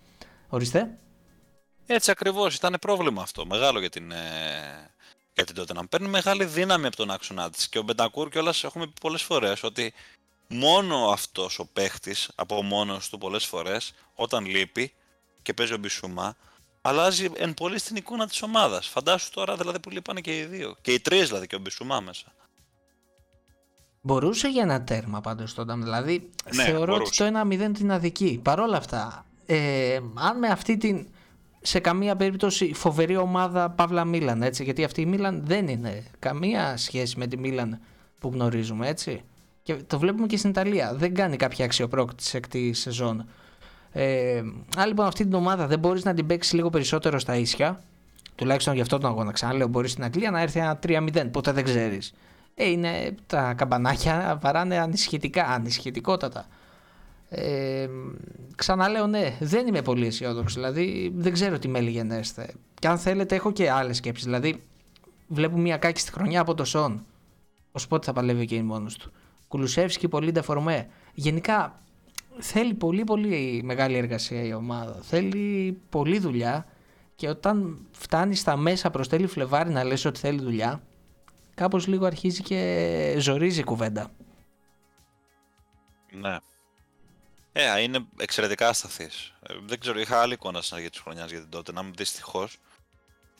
Ορίστε. Έτσι ακριβώς, ήταν πρόβλημα αυτό, μεγάλο για την... Γιατί τότε να παίρνει μεγάλη δύναμη από τον άξονά της και ο Μπεντακούρ κιόλας, έχουμε πει πολλές φορές ότι μόνο αυτός ο παίχτης από μόνος του πολλές φορές όταν λείπει και παίζει ο Μπισουμά αλλάζει εν πολύ στην εικόνα της ομάδας. Φαντάσου τώρα δηλαδή που λείπανε και οι δύο και οι τρεις, δηλαδή και ο Μπισουμά μέσα. Μπορούσε για ένα τέρμα πάντως τότε, δηλαδή ναι, θεωρώ μπορούσε. Ότι το 1-0 την αδική. Παρόλα αυτά, αν με αυτή την... σε καμία περίπτωση φοβερή ομάδα Παύλα Μίλαν, έτσι, γιατί αυτή η Μίλαν δεν είναι καμία σχέση με τη Μίλαν που γνωρίζουμε, έτσι. Και το βλέπουμε και στην Ιταλία. Δεν κάνει κάποια αξιοπρόκειτη σεζόν. Αν λοιπόν αυτή την ομάδα δεν μπορείς να την παίξεις λίγο περισσότερο στα ίσια, τουλάχιστον για αυτό τον αγώνα, ξαναλέω, μπορείς στην Αγγλία να έρθει ένα 3-0, ποτέ δεν ξέρεις. Είναι τα καμπανάκια βαράνε ανησυχητικότατα. Ξαναλέω, ναι, δεν είμαι πολύ αισιόδοξος. Δηλαδή, δεν ξέρω τι μέλη γενέστε. Και αν θέλετε, έχω και άλλες σκέψεις. Δηλαδή, βλέπω μια κάκιστη χρονιά από το Σον. Ως πότε θα παλεύει και είναι μόνος του. Κουλουσεύσκι, πολύ ντεφορμέ. Γενικά, θέλει πολύ, πολύ μεγάλη εργασία η ομάδα. Θέλει πολλή δουλειά. Και όταν φτάνει στα μέσα προς τέλη Φλεβάρι να λες ότι θέλει δουλειά, κάπως λίγο αρχίζει και ζορίζει η κουβέντα. Ναι. Είναι εξαιρετικά ασταθής. Δεν ξέρω, είχα άλλη εικόνα στην αρχή της χρονιάς για την τότε. Να μην δυστυχώς,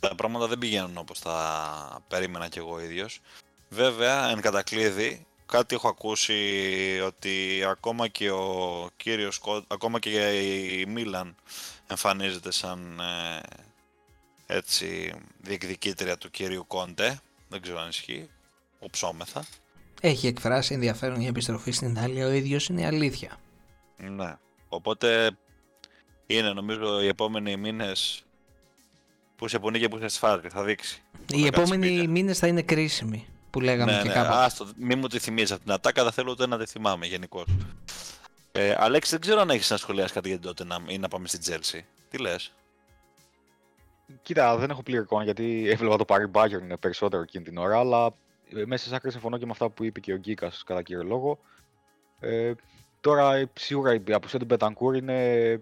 τα πράγματα δεν πηγαίνουν όπως τα περίμενα κι εγώ ίδιος. Βέβαια, εν κατακλείδη, κάτι έχω ακούσει ότι ακόμα και ο κύριος ακόμα και η Μίλαν εμφανίζεται σαν έτσι διεκδικήτρια του κυρίου Κόντε. Δεν ξέρω αν ισχύει, οψόμεθα. Έχει εκφράσει ενδιαφέρον η επιστροφή στην Ιταλία, ο ίδιος είναι η αλήθεια. Ναι, οπότε είναι νομίζω οι επόμενοι μήνες που σε πονεί και που σε σφάζει, θα δείξει. Οι επόμενοι μήνες θα είναι κρίσιμοι, που λέγαμε ναι, και κάπου. Άστο, μη μου τη θυμίζεις αυτήν την ατάκα, δεν θέλω ούτε να τη θυμάμαι γενικώς. Αλέξη, δεν ξέρω αν έχεις να σχολιάσεις κάτι για την Τότεναμ ή να πάμε στην Τζέλσι. Τι λες? Κοίτα, δεν έχω πλήρη εικόνα γιατί έβλεπα το Πάρι Μπάγερν είναι περισσότερο εκείνη την ώρα, αλλά μέσα στις άκρες συμφωνώ και με αυτά που είπε και ο Γκίκας κατά κύριο λόγο. Τώρα σίγουρα η απουσία του Μπετανκούρ είναι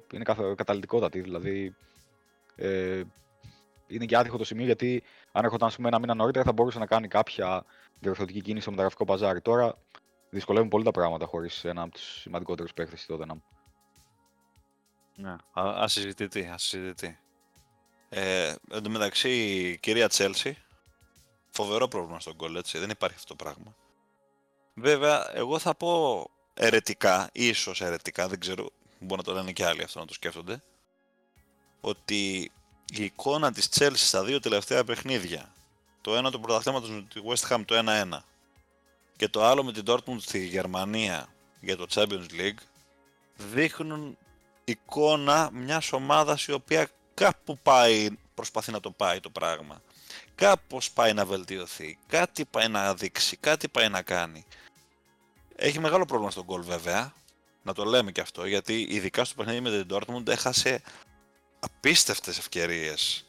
καταλυτικότατη, δηλαδή είναι και άδικο το σημείο γιατί αν έρχονταν ένα μήνα νωρίτερα θα μπορούσε να κάνει κάποια διορθωτική κίνηση στο μεταγραφικό παζάρι. Τώρα δυσκολεύουν πολύ τα πράγματα χωρίς έναν από τους σημαντικότερους παίκτες τότε να. Ναι, ασυζητητή. Εν τω μεταξύ η κυρία Τσέλσι, φοβερό πρόβλημα στον γκολ, έτσι, δεν υπάρχει αυτό το πράγμα. Βέβαια, εγώ θα πω αιρετικά, ίσως αιρετικά, δεν ξέρω, μπορεί να το λένε και άλλοι αυτό να το σκέφτονται, ότι η εικόνα της Τσέλσι στα δύο τελευταία παιχνίδια, το ένα του πρωταθλήματος με τη West Ham το 1-1 και το άλλο με την Dortmund στη Γερμανία για το Champions League, δείχνουν εικόνα μιας ομάδας η οποία κάπου πάει, προσπαθεί να το πάει το πράγμα. Κάπως πάει να βελτιωθεί, κάτι πάει να δείξει, κάτι πάει να κάνει. Έχει μεγάλο πρόβλημα στον γκολ βέβαια, να το λέμε και αυτό, γιατί ειδικά στο παιχνίδι με την Dortmund έχασε απίστευτες ευκαιρίες.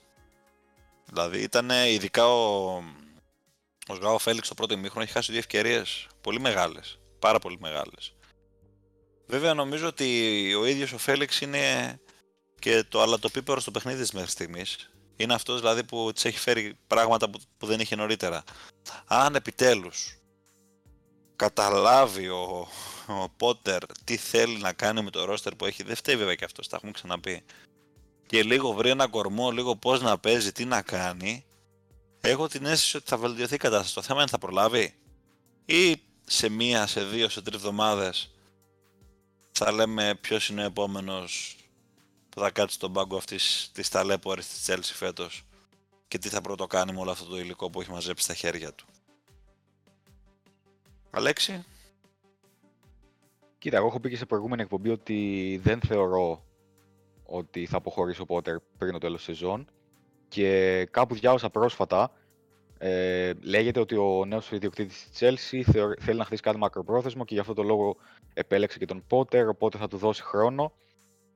Δηλαδή ήταν ειδικά ο Γκάο Φέλιξ το πρώτο ημίχρονο, έχει χάσει δύο ευκαιρίες πολύ μεγάλες, πάρα πολύ μεγάλες. Βέβαια νομίζω ότι ο ίδιος ο Φέλιξ είναι και το αλατοπίπερο στο παιχνίδι της μέχρι στιγμής. Είναι αυτός δηλαδή που της έχει φέρει πράγματα που δεν είχε νωρίτερα. Αν επιτέλους καταλάβει ο Πότερ τι θέλει να κάνει με το ρόστερ που έχει, δεν φταίει βέβαια και αυτός, τα έχουμε ξαναπεί. Και λίγο βρει ένα κορμό, λίγο πώς να παίζει, τι να κάνει. Έχω την αίσθηση ότι θα βελτιωθεί η κατάσταση. Το θέμα είναι θα προλάβει ή σε μία, σε δύο, σε τρεις εβδομάδες θα λέμε ποιος είναι ο επόμενος που θα κάτσει στον πάγκο αυτής της ταλέπορης της Chelsea φέτος και τι θα πρώτο κάνει με όλο αυτό το υλικό που έχει μαζέψει στα χέρια του. Αλέξη. Κοίτα, εγώ έχω πει και σε προηγούμενη εκπομπή ότι δεν θεωρώ ότι θα αποχωρήσει ο Πότερ πριν το τέλος της σεζόν και κάπου διάβασα πρόσφατα λέγεται ότι ο νέος ιδιοκτήτης της Chelsea θέλει να χτίσει κάτι μακροπρόθεσμο και γι' αυτό το λόγο επέλεξε και τον Πότερ, οπότε θα του δώσει χρόνο.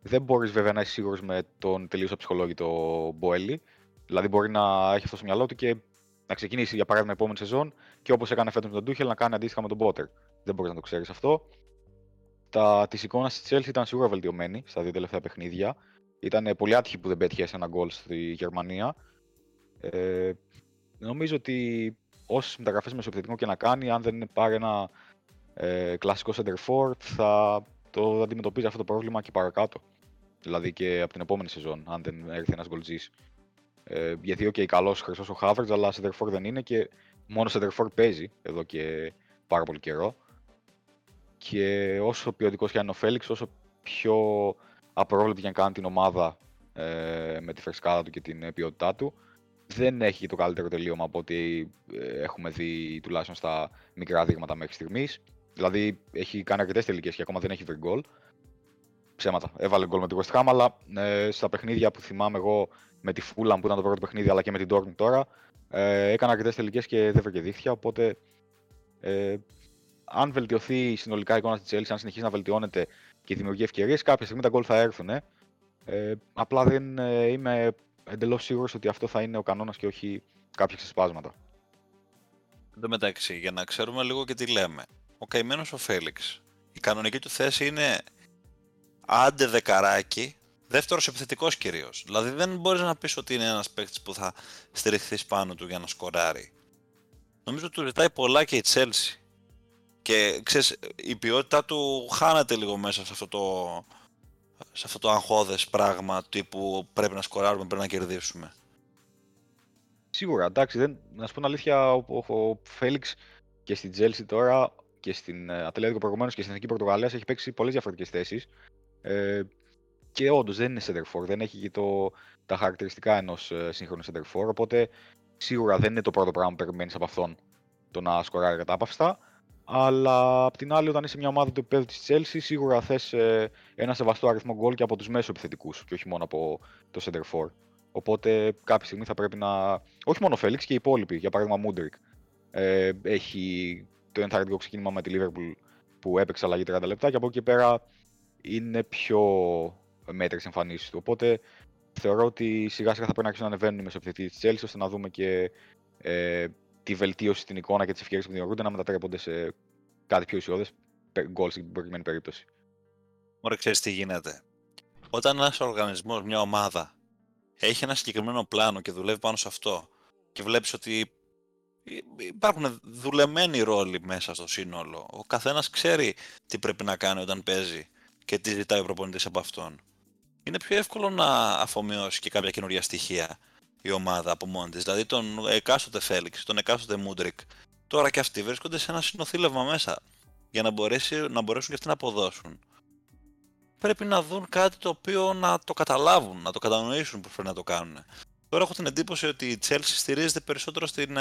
Δεν μπορείς βέβαια να είσαι σίγουρος με τον τελείως αψυχολόγητο Μποέλι. Δηλαδή, μπορεί να έχει αυτό στο μυαλό του και να ξεκινήσει για παράδειγμα επόμενη σεζόν και όπως έκανε φέτος με τον Τούχελ να κάνει αντίστοιχα με τον Πότερ. Δεν μπορείς να το ξέρεις αυτό. Της εικόνας της Chelsea ήταν σίγουρα βελτιωμένη στα δύο τελευταία παιχνίδια. Ήταν πολύ άτυχη που δεν πέτυχε ένα γκολ στη Γερμανία. Νομίζω ότι όσες μεταγραφές μεσοεπιθετικό και να κάνει, αν δεν πάρει ένα κλασικό center forward, θα αντιμετωπίζει αυτό το πρόβλημα και παρακάτω. Δηλαδή και από την επόμενη σεζόν, αν δεν έρθει ένας γκολτζής. Γιατί okay, καλός χρυσός ο Χάβερτς, αλλά center forward δεν είναι και μόνο center forward παίζει εδώ και πάρα πολύ καιρό. Και όσο ποιοτικός και αν είναι ο Φέλιξ, όσο πιο απρόβλεπτη για να κάνει την ομάδα με τη φρεσκάδα του και την ποιότητά του, δεν έχει το καλύτερο τελείωμα από ό,τι έχουμε δει τουλάχιστον στα μικρά δείγματα μέχρι στιγμής. Δηλαδή έχει κάνει αρκετές τελικές και ακόμα δεν έχει βρει γκολ. Ψέματα. Έβαλε γκολ με τη West Ham, αλλά στα παιχνίδια που θυμάμαι εγώ με τη Fulham που ήταν το πρώτο παιχνίδι, αλλά και με την Dortmund τώρα, έκανε αρκετές τελικές και δεν βρήκε δίχτυα. Οπότε, αν βελτιωθεί συνολικά η εικόνα της Chelsea, αν συνεχίσει να βελτιώνεται και δημιουργεί ευκαιρίες, κάποια στιγμή τα γκολ θα έρθουν. Απλά δεν είμαι εντελώς σίγουρος ότι αυτό θα είναι ο κανόνας και όχι κάποια ξεσπάσματα. Εν τω μεταξύ, για να ξέρουμε λίγο και τι λέμε. Ο καημένος ο Φέλιξ. Η κανονική του θέση είναι άντε δεκαράκι, δεύτερος επιθετικός κυρίως. Δηλαδή δεν μπορείς να πεις ότι είναι ένας παίκτης που θα στηριχθείς πάνω του για να σκοράρει. Νομίζω ότι του ζητάει πολλά και η Chelsea. Και ξέρεις, η ποιότητά του χάνεται λίγο μέσα σε αυτό το αγχώδες πράγμα τύπου πρέπει να σκοράρουμε, πρέπει να κερδίσουμε. Σίγουρα, εντάξει, να σου πω αλήθεια, ο Φέλιξ και στην Chelsea τώρα και στην Ατλέτικο προηγουμένως και στην Εθνική Πορτογαλίας έχει παίξει πολλές διαφορετικές θέσεις. Και όντως δεν είναι center forward, δεν έχει και τα χαρακτηριστικά ενός σύγχρονου center forward. Οπότε σίγουρα δεν είναι το πρώτο πράγμα που περιμένεις από αυτόν το να σκοράρει κατάπαυστα. Αλλά απ' την άλλη, όταν είσαι μια ομάδα του επίπεδου της Chelsea, σίγουρα θες ένα σεβαστό αριθμό γκολ και από τους μέσους επιθετικούς και όχι μόνο από το center forward. Οπότε κάποια στιγμή θα πρέπει να. Όχι μόνο ο Φέλιξ και οι υπόλοιποι, για παράδειγμα Μούντρικ. Έχει το ενθαρρυντικό ξεκίνημα με τη Liverpool που έπαιξε αλλαγή 30 λεπτά και από εκεί και πέρα είναι πιο μέτρες εμφανίσεις του. Οπότε θεωρώ ότι σιγά σιγά θα πρέπει να αρχίσουν να ανεβαίνουν οι μεσοεπιθετικοί της Chelsea ώστε να δούμε και τη βελτίωση στην εικόνα και τις ευκαιρίες που δημιουργούνται να μετατρέπονται σε κάτι πιο ουσιώδες γκολ στην προκειμένη περίπτωση. Ωραία, ξέρεις τι γίνεται. Όταν ένας οργανισμός, μια ομάδα έχει ένα συγκεκριμένο πλάνο και δουλεύει πάνω σε αυτό και βλέπεις ότι υπάρχουν δουλεμένοι ρόλοι μέσα στο σύνολο. Ο καθένας ξέρει τι πρέπει να κάνει όταν παίζει και τι ζητάει ο προπονητής από αυτόν. Είναι πιο εύκολο να αφομοιώσει και κάποια καινούργια στοιχεία η ομάδα από μόνη της. Δηλαδή τον εκάστοτε Φέλιξ, τον εκάστοτε Μούντρικ. Τώρα και αυτοί βρίσκονται σε ένα συνοθήλευμα μέσα για να μπορέσουν και αυτοί να αποδώσουν. Πρέπει να δουν κάτι το οποίο να το καταλάβουν, να το κατανοήσουν πώς πρέπει να το κάνουν. Τώρα έχω την εντύπωση ότι η Chelsea στηρίζεται περισσότερο στην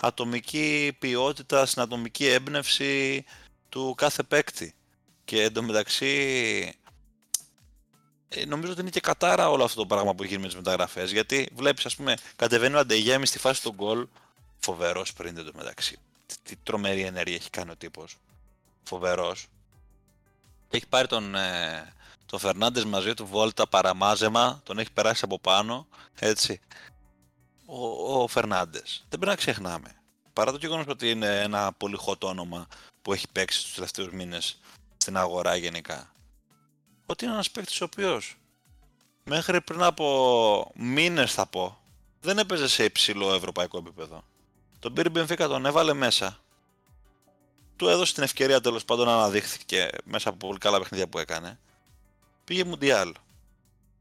ατομική ποιότητα, στην ατομική έμπνευση του κάθε παίκτη. Και εντωμεταξύ νομίζω ότι είναι και κατάρα όλο αυτό το πράγμα που γίνει με τις μεταγραφές. Γιατί βλέπεις, ας πούμε, κατεβαίνει ο Αντεγέμι στη φάση του γκολ. Φοβερός πριν εντωμεταξύ. Τι τρομερή ενέργεια έχει κάνει ο τύπος. Φοβερός. Έχει πάρει τον Φερνάντες μαζί του, βόλτα, παραμάζεμα, τον έχει περάσει από πάνω, έτσι. Ο Φερνάντες. Δεν πρέπει να ξεχνάμε. Παρά το γεγονός ότι είναι ένα πολύ hot όνομα που έχει παίξει στους τελευταίους μήνες στην αγορά γενικά. Ότι είναι ένας παίκτης ο οποίος μέχρι πριν από μήνες θα πω, δεν έπαιζε σε υψηλό ευρωπαϊκό επίπεδο. Τον πήρε η Μπενφίκα, τον έβαλε μέσα. Του έδωσε την ευκαιρία τέλος πάντων να αναδείχθηκε μέσα από πολύ καλά παιχνίδια που έκανε. Πήγε Μουντιάλ.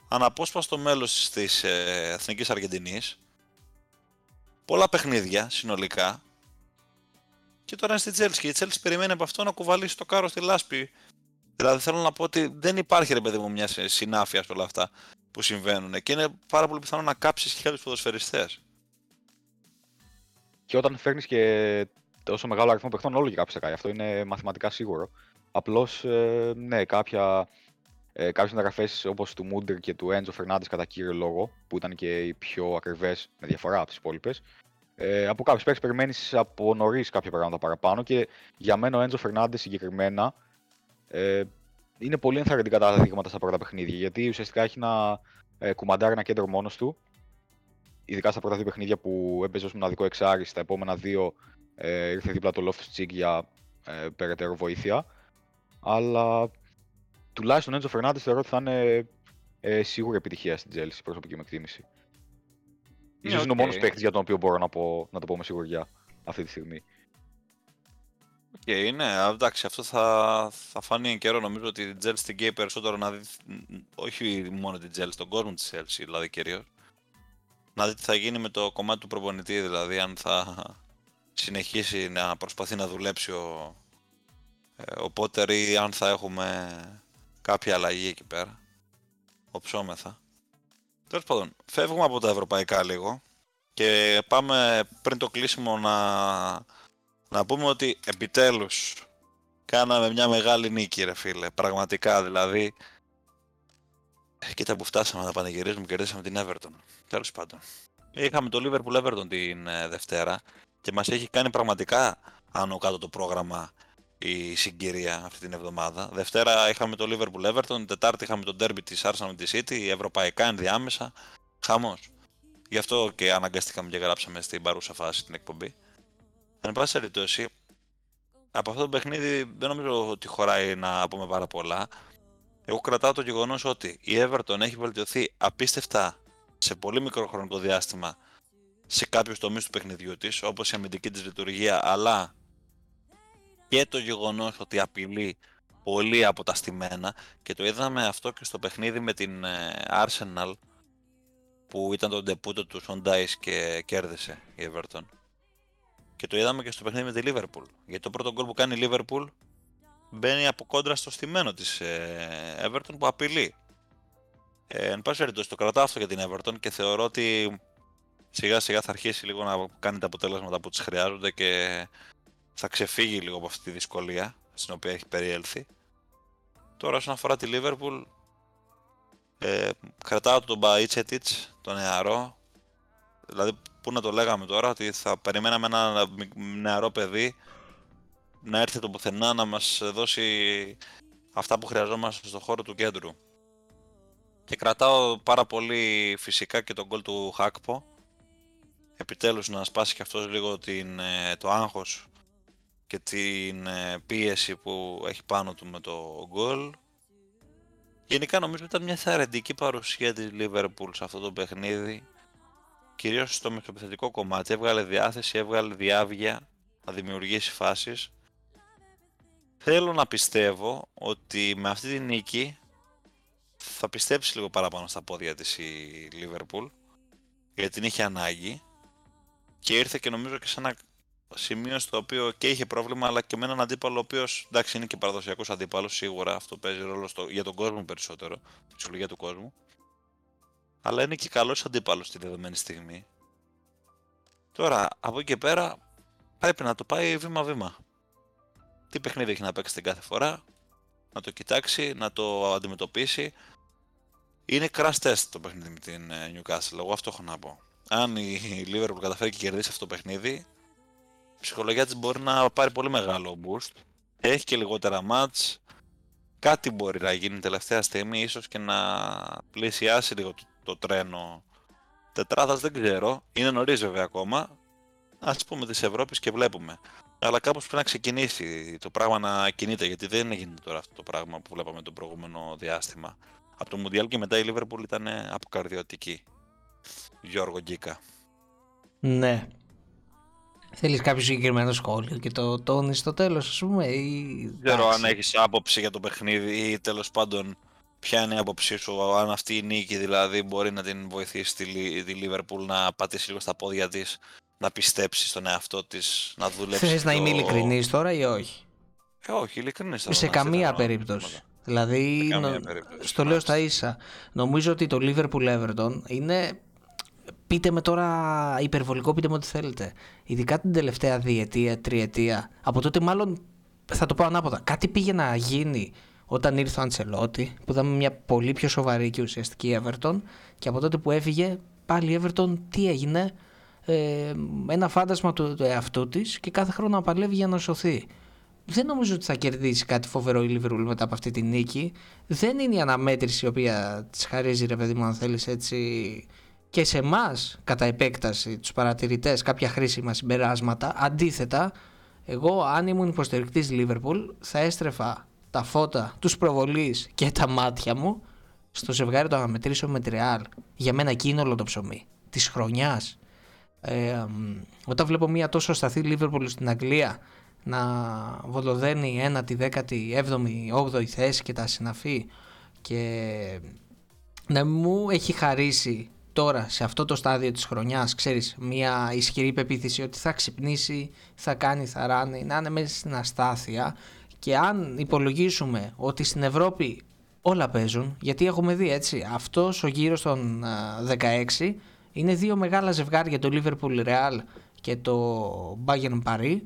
Αναπόσπαστο μέλος της Εθνικής Αργεντινής. Πολλά παιχνίδια συνολικά. Και τώρα είναι στη Chelsea. Και η Chelsea περιμένει από αυτό να κουβαλήσει το κάρο στη λάσπη. Δηλαδή θέλω να πω ότι δεν υπάρχει, ρε παιδί μου, μια συνάφεια σε όλα αυτά που συμβαίνουν. Και είναι πάρα πολύ πιθανό να κάψεις και κάποιους ποδοσφαιριστές. Και όταν φέρνεις και τόσο μεγάλο αριθμό παιχτών, όλο και κάποιος θα κάνει. Αυτό είναι μαθηματικά σίγουρο. Απλώς, ναι, κάποιες μεταγραφές όπως του Μούντρικ και του Έντζο Φερνάντες κατά κύριο λόγο, που ήταν και οι πιο ακριβές με διαφορά από τις υπόλοιπες, από κάποιους παίκτες περιμένεις από νωρίς κάποια πράγματα παραπάνω και για μένα ο Έντζο Φερνάντες συγκεκριμένα είναι πολύ ενθαρρυντικά τα δείγματα στα πρώτα παιχνίδια, γιατί ουσιαστικά έχει να κουμαντάρει ένα κέντρο μόνος του, ειδικά στα πρώτα δύο παιχνίδια που έπαιζε ως μοναδικό εξάρι, στα επόμενα δύο ήρθε δίπλα το Loftus-Cheek για περαιτέρω βοήθεια. Αλλά τουλάχιστον ο Έντζο Φερνάντες θεωρώ ότι θα είναι σίγουρη επιτυχία στην Chelsea, προσωπική μου εκτίμηση. Ίσως είναι ο μόνος παίκτης για τον οποίο μπορώ να το πω με σιγουριά αυτή τη στιγμή. Και ναι, εντάξει, αυτό θα φανεί καιρό. Νομίζω ότι η Chelsea την καίει περισσότερο να δει, όχι μόνο την Chelsea, τον κόσμο της Chelsea δηλαδή κυρίως. Να δει τι θα γίνει με το κομμάτι του προπονητή, δηλαδή αν θα συνεχίσει να προσπαθεί να δουλέψει ο Potter ή αν θα έχουμε κάποια αλλαγή εκεί πέρα. Οψόμεθα. Τέλος πάντων, φεύγουμε από τα ευρωπαϊκά λίγο και πάμε πριν το κλείσιμο να πούμε ότι επιτέλους Κάναμε μια μεγάλη νίκη, ρε φίλε. Πραγματικά δηλαδή. Κοίτα που φτάσαμε να πανηγυρίζουμε, κερδίσαμε την Everton. Τέλος πάντων. Είχαμε το Liverpool Everton την Δευτέρα και μας έχει κάνει πραγματικά άνω κάτω το πρόγραμμα η συγκυρία αυτή την εβδομάδα. Δευτέρα είχαμε το Liverpool Everton, Τετάρτη είχαμε το derby της Arsenal με τη City, ευρωπαϊκά ενδιάμεσα. Χαμός. Γι' αυτό και αναγκαστήκαμε και γράψαμε στην παρούσα φάση την εκπομπή. Εν πάση περιπτώσει, από αυτό το παιχνίδι δεν νομίζω ότι χωράει να πούμε πάρα πολλά. Εγώ κρατάω το γεγονός ότι η Everton έχει βελτιωθεί απίστευτα σε πολύ μικρό χρονικό διάστημα σε κάποιους τομείς του παιχνιδιού της, όπως η αμυντική της λειτουργία, αλλά και το γεγονός ότι απειλεί πολύ από τα στημένα, και το είδαμε αυτό και στο παιχνίδι με την Arsenal που ήταν το ντεπούτο του Σοντάις και κέρδισε η Everton. Και το είδαμε και στο παιχνίδι με τη Liverpool, γιατί το πρώτο γκολ που κάνει η Liverpool μπαίνει από κόντρα στο στημένο της Everton που απειλεί. Εν πάση περιπτώσει, το κρατάω αυτό για την Everton και θεωρώ ότι σιγά σιγά θα αρχίσει λίγο να κάνει τα αποτέλεσματα που της χρειάζονται και θα ξεφύγει λίγο από αυτή τη δυσκολία στην οποία έχει περιέλθει. Τώρα όσον αφορά τη Liverpool, κρατάω τον Μπαϊτσέτιτς, τον νεαρό. Δηλαδή που να το λέγαμε τώρα, ότι θα περιμέναμε ένα νεαρό παιδί να έρθει το πουθενά να μας δώσει αυτά που χρειαζόμαστε στον χώρο του κέντρου. Και κρατάω πάρα πολύ φυσικά και τον γκολ του Χάκπο. Επιτέλους να σπάσει και αυτός λίγο το άγχος και την πίεση που έχει πάνω του με το γκολ. Γενικά νομίζω ήταν μια θαρρυντική παρουσία της Liverpool σε αυτό το παιχνίδι. Κυρίως στο μεσοπιθετικό κομμάτι, έβγαλε διάθεση, έβγαλε διάβγεια να δημιουργήσει φάσεις. Θέλω να πιστεύω ότι με αυτή τη νίκη θα πιστέψει λίγο παραπάνω στα πόδια της η Liverpool, γιατί την είχε ανάγκη και ήρθε και νομίζω και σε ένα σημείο στο οποίο και είχε πρόβλημα, αλλά και με έναν αντίπαλο ο οποίος, εντάξει, είναι και παραδοσιακός αντίπαλος, σίγουρα αυτό παίζει ρόλο για τον κόσμο περισσότερο, τη ψυχολογία του κόσμου, αλλά είναι και καλός αντίπαλος τη δεδομένη στιγμή. Τώρα από εκεί και πέρα πρέπει να το πάει βήμα-βήμα. Τι παιχνίδι έχει να παίξει την κάθε φορά, να το κοιτάξει, να το αντιμετωπίσει. Είναι crash test το παιχνίδι με την Newcastle, εγώ αυτό έχω να πω. Αν η Liverpool καταφέρει και κερδίσει αυτό το παιχνίδι, η ψυχολογία της μπορεί να πάρει πολύ μεγάλο boost. Έχει και λιγότερα match. Κάτι μπορεί να γίνει τελευταία στιγμή, ίσως και να πλησιάσει λίγο το τρένο τετράδας, δεν ξέρω. Είναι νωρίς βέβαια ακόμα. Ας πούμε της Ευρώπης και βλέπουμε. Αλλά κάπως πρέπει να ξεκινήσει το πράγμα να κινείται, γιατί δεν γίνεται τώρα αυτό το πράγμα που βλέπαμε το προηγούμενο διάστημα. Από το Μουντιάλ και μετά η Liverpool ήταν αποκαρδιωτική. Γιώργο Γκίκα. Ναι. Θέλεις κάποιο συγκεκριμένο σχόλιο και το τόνεις στο τέλος, ας πούμε, ή... Ξέρω αν έχεις άποψη για το παιχνίδι ή τέλος πάντων ποια είναι η άποψή σου, αν αυτή η νίκη δηλαδή μπορεί να την βοηθήσει τη Liverpool να πατήσει λίγο στα πόδια της, να πιστέψει στον εαυτό της, να δουλέψει. Θες να είμαι ειλικρινής τώρα ή όχι? Όχι, ειλικρινής τώρα. Σε καμία περίπτωση. Δηλαδή, στο λέω στα ίσα. Νομίζω ότι το Liverpool Everton είναι... Πείτε με τώρα υπερβολικό, πείτε με ό,τι θέλετε. Ειδικά την τελευταία διετία, τριετία, από τότε μάλλον θα το πω ανάποδα. Κάτι πήγε να γίνει όταν ήρθε ο Αντσελότη, που ήταν μια πολύ πιο σοβαρή και ουσιαστική Everton, και από τότε που έφυγε πάλι η Everton τι έγινε? Ένα φάντασμα του εαυτού της και κάθε χρόνο να παλεύει για να σωθεί. Δεν νομίζω ότι θα κερδίσει κάτι φοβερό η Liverpool μετά από αυτή τη νίκη. Δεν είναι η αναμέτρηση η οποία της χαρίζει, ρε παιδί μου, αν θέλεις έτσι, και σε εμάς κατά επέκταση τους παρατηρητές κάποια χρήσιμα συμπεράσματα. Αντίθετα, εγώ αν ήμουν υποστηρικτής Liverpool θα έστρεφα τα φώτα, τους προβολείς και τα μάτια μου στο ζευγάρι των αναμετρήσεων με τη Real. Για μένα εκεί είναι όλο το ψωμί της χρονιάς. Όταν βλέπω μια τόσο σταθή Liverpool στην Αγγλία να βολοδένει 1η, 17η, 8η θέση και τα συναφή, και να μου έχει χαρίσει τώρα σε αυτό το στάδιο της χρονιάς, ξέρεις, μια ισχυρή πεποίθηση ότι θα ξυπνήσει, θα κάνει, θα ράνει, να είναι μέσα στην αστάθεια. Και αν υπολογίσουμε ότι στην Ευρώπη όλα παίζουν, γιατί έχουμε δει έτσι, αυτός ο γύρος των 16 είναι δύο μεγάλα ζευγάρια, το Liverpool Real και το Bayern Paris,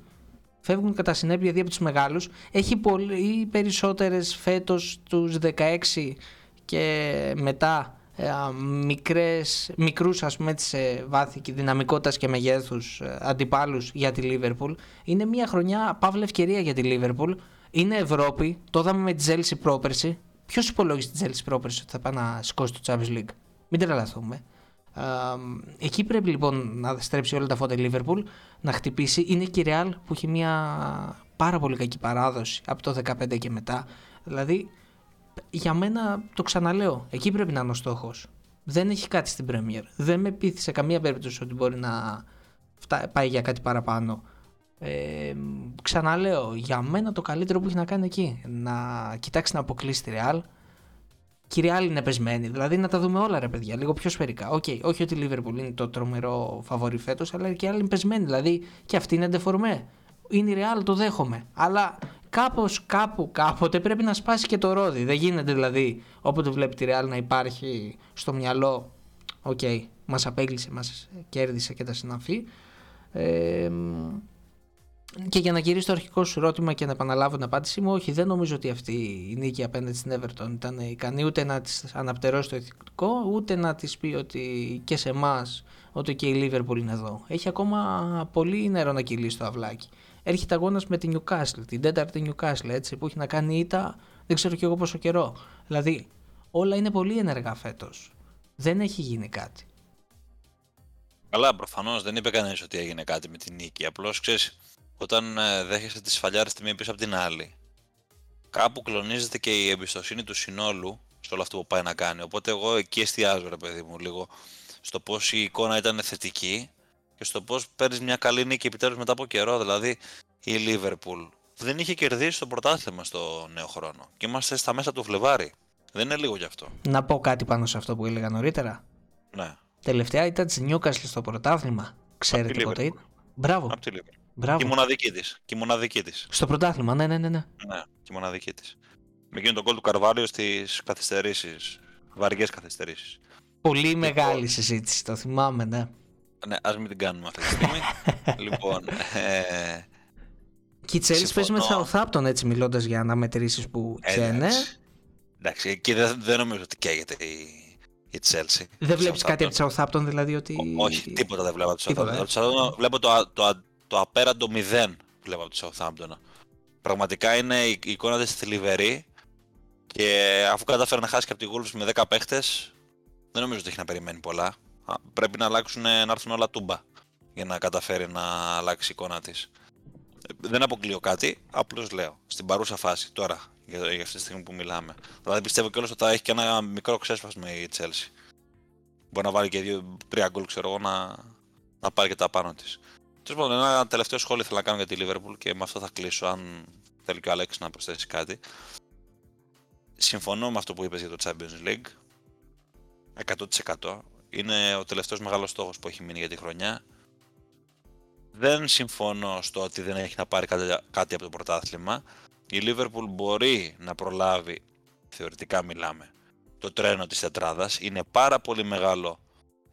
φεύγουν κατά συνέπεια δύο από τους μεγάλους. Έχει πολύ περισσότερες φέτος τους 16 και μετά μικρούς ας πούμε της βάθη και δυναμικότητας και μεγέθους αντιπάλους για τη Λίβερπουλ. Είναι μια χρονιά παύλα ευκαιρία για τη Λίβερπουλ. Είναι Ευρώπη, το είδαμε με τη Τζέλσι πρόπερση. Ποιος υπολόγισε τη Τζέλσι πρόπερση ότι θα πάει να σηκώσει το Champions League? Μην τρελαθούμε. Εκεί πρέπει λοιπόν να στρέψει όλα τα φώτα η Λίβερπουλ, να χτυπήσει. Είναι και η Ρεάλ που έχει μια πάρα πολύ κακή παράδοση από το 2015 και μετά. Δηλαδή για μένα το ξαναλέω, εκεί πρέπει να είναι ο στόχος. Δεν έχει κάτι στην Πρέμιερ. Δεν με πείθησε καμία περίπτωση ότι μπορεί να πάει για κάτι παραπάνω. Ξαναλέω, για μένα το καλύτερο που έχει να κάνει εκεί, να κοιτάξει να αποκλείσει τη Ρεάλ. Και η Ρεάλ είναι πεσμένη, δηλαδή να τα δούμε όλα ρε παιδιά, λίγο πιο σφαιρικά. Okay, όχι ότι η Λίβερπουλ είναι το τρομερό φαβορί φέτος, αλλά και η Ρεάλ είναι πεσμένη, δηλαδή και αυτή είναι ντεφορμέ. Είναι η Ρεάλ, το δέχομαι. Αλλά κάποτε πρέπει να σπάσει και το ρόδι. Δεν γίνεται δηλαδή όποτε βλέπει τη Ρεάλ να υπάρχει στο μυαλό, okay, μας απέκλεισε, μας κέρδισε και τα συναφή. Και για να γυρίσω το αρχικό σου ερώτημα και να επαναλάβω την απάντησή μου, όχι, δεν νομίζω ότι αυτή η νίκη απέναντι στην Everton ήταν ικανή ούτε να της αναπτερώσει το ηθικό, ούτε να της πει ότι και σε εμάς, ότι και η Liverpool είναι εδώ. Έχει ακόμα πολύ νερό να κυλήσει το αυλάκι. Έρχεται αγώνας με την Newcastle, την τέταρτη Newcastle, έτσι, που έχει να κάνει ήττα δεν ξέρω κι εγώ πόσο καιρό. Δηλαδή, όλα είναι πολύ ενεργά φέτος. Δεν έχει γίνει κάτι. Καλά, προφανώς δεν είπε κανένας ότι έγινε κάτι με την νίκη. Απλώς ξέρεις, όταν δέχεσαι τη σφαλιάρες τη μία πίσω από την άλλη, κάπου κλονίζεται και η εμπιστοσύνη του συνόλου σε όλο αυτό που πάει να κάνει. Οπότε εγώ εκεί εστιάζω, ρε παιδί μου, λίγο στο πώς η εικόνα ήταν θετική και στο πώς παίρνεις μια καλή νίκη επιτέλους μετά από καιρό. Δηλαδή η Λίβερπουλ δεν είχε κερδίσει το πρωτάθλημα στο νέο χρόνο και είμαστε στα μέσα του Φλεβάρι. Δεν είναι λίγο γι' αυτό. Να πω κάτι πάνω σε αυτό που έλεγα νωρίτερα. Ναι. Τελευταία ήταν της Newcastle στο πρωτάθλημα. Ξέρετε πότε ήταν? Μπράβο. Μπράβο. Και η μοναδική της. Στο πρωτάθλημα, ναι. Ναι, και η μοναδική της. Με εκείνο τον γκολ του Καρβάλιο στις καθυστερήσεις. Βαριές καθυστερήσεις. Πολύ μεγάλη συζήτηση, το θυμάμαι, ναι. Ναι, ας μην την κάνουμε αυτή τη στιγμή. Λοιπόν. Και η Τσέλσι παίζει με τη Southampton, έτσι, μιλώντας για αναμετρήσεις που ξένε. Εντάξει, εκεί δεν νομίζω ότι καίγεται η Chelsea. Δεν βλέπεις κάτι από τη Southampton, δηλαδή ότι. Όχι, τίποτα δεν βλέπω από τη Southampton. Βλέπω το απέραντο 0 βλέπω από τη Southampton. Πραγματικά είναι η εικόνα της θλιβερή και αφού κατάφερε να χάσει και από τη Wolves με 10 παίχτες, δεν νομίζω ότι έχει να περιμένει πολλά. Πρέπει να έρθουν όλα τούμπα για να καταφέρει να αλλάξει η εικόνα της. Δεν αποκλείω κάτι, απλώς λέω στην παρούσα φάση τώρα, για αυτή τη στιγμή που μιλάμε. Δηλαδή πιστεύω κιόλας ότι θα έχει και ένα μικρό ξέσπασμα η Chelsea. Μπορεί να βάλει και 2-3 γκολ, ξέρω εγώ, να πάρει και τα πάνω της. Ένα τελευταίο σχόλιο θέλω να κάνω για τη Liverpool και με αυτό θα κλείσω, αν θέλει και ο Αλέξης να προσθέσει κάτι. Συμφωνώ με αυτό που είπες για το Champions League, 100%. Είναι ο τελευταίος μεγάλος στόχος που έχει μείνει για τη χρονιά. Δεν συμφωνώ στο ότι δεν έχει να πάρει κάτι από το πρωτάθλημα. Η Liverpool μπορεί να προλάβει, θεωρητικά μιλάμε, το τρένο της τετράδας. Είναι πάρα πολύ μεγάλο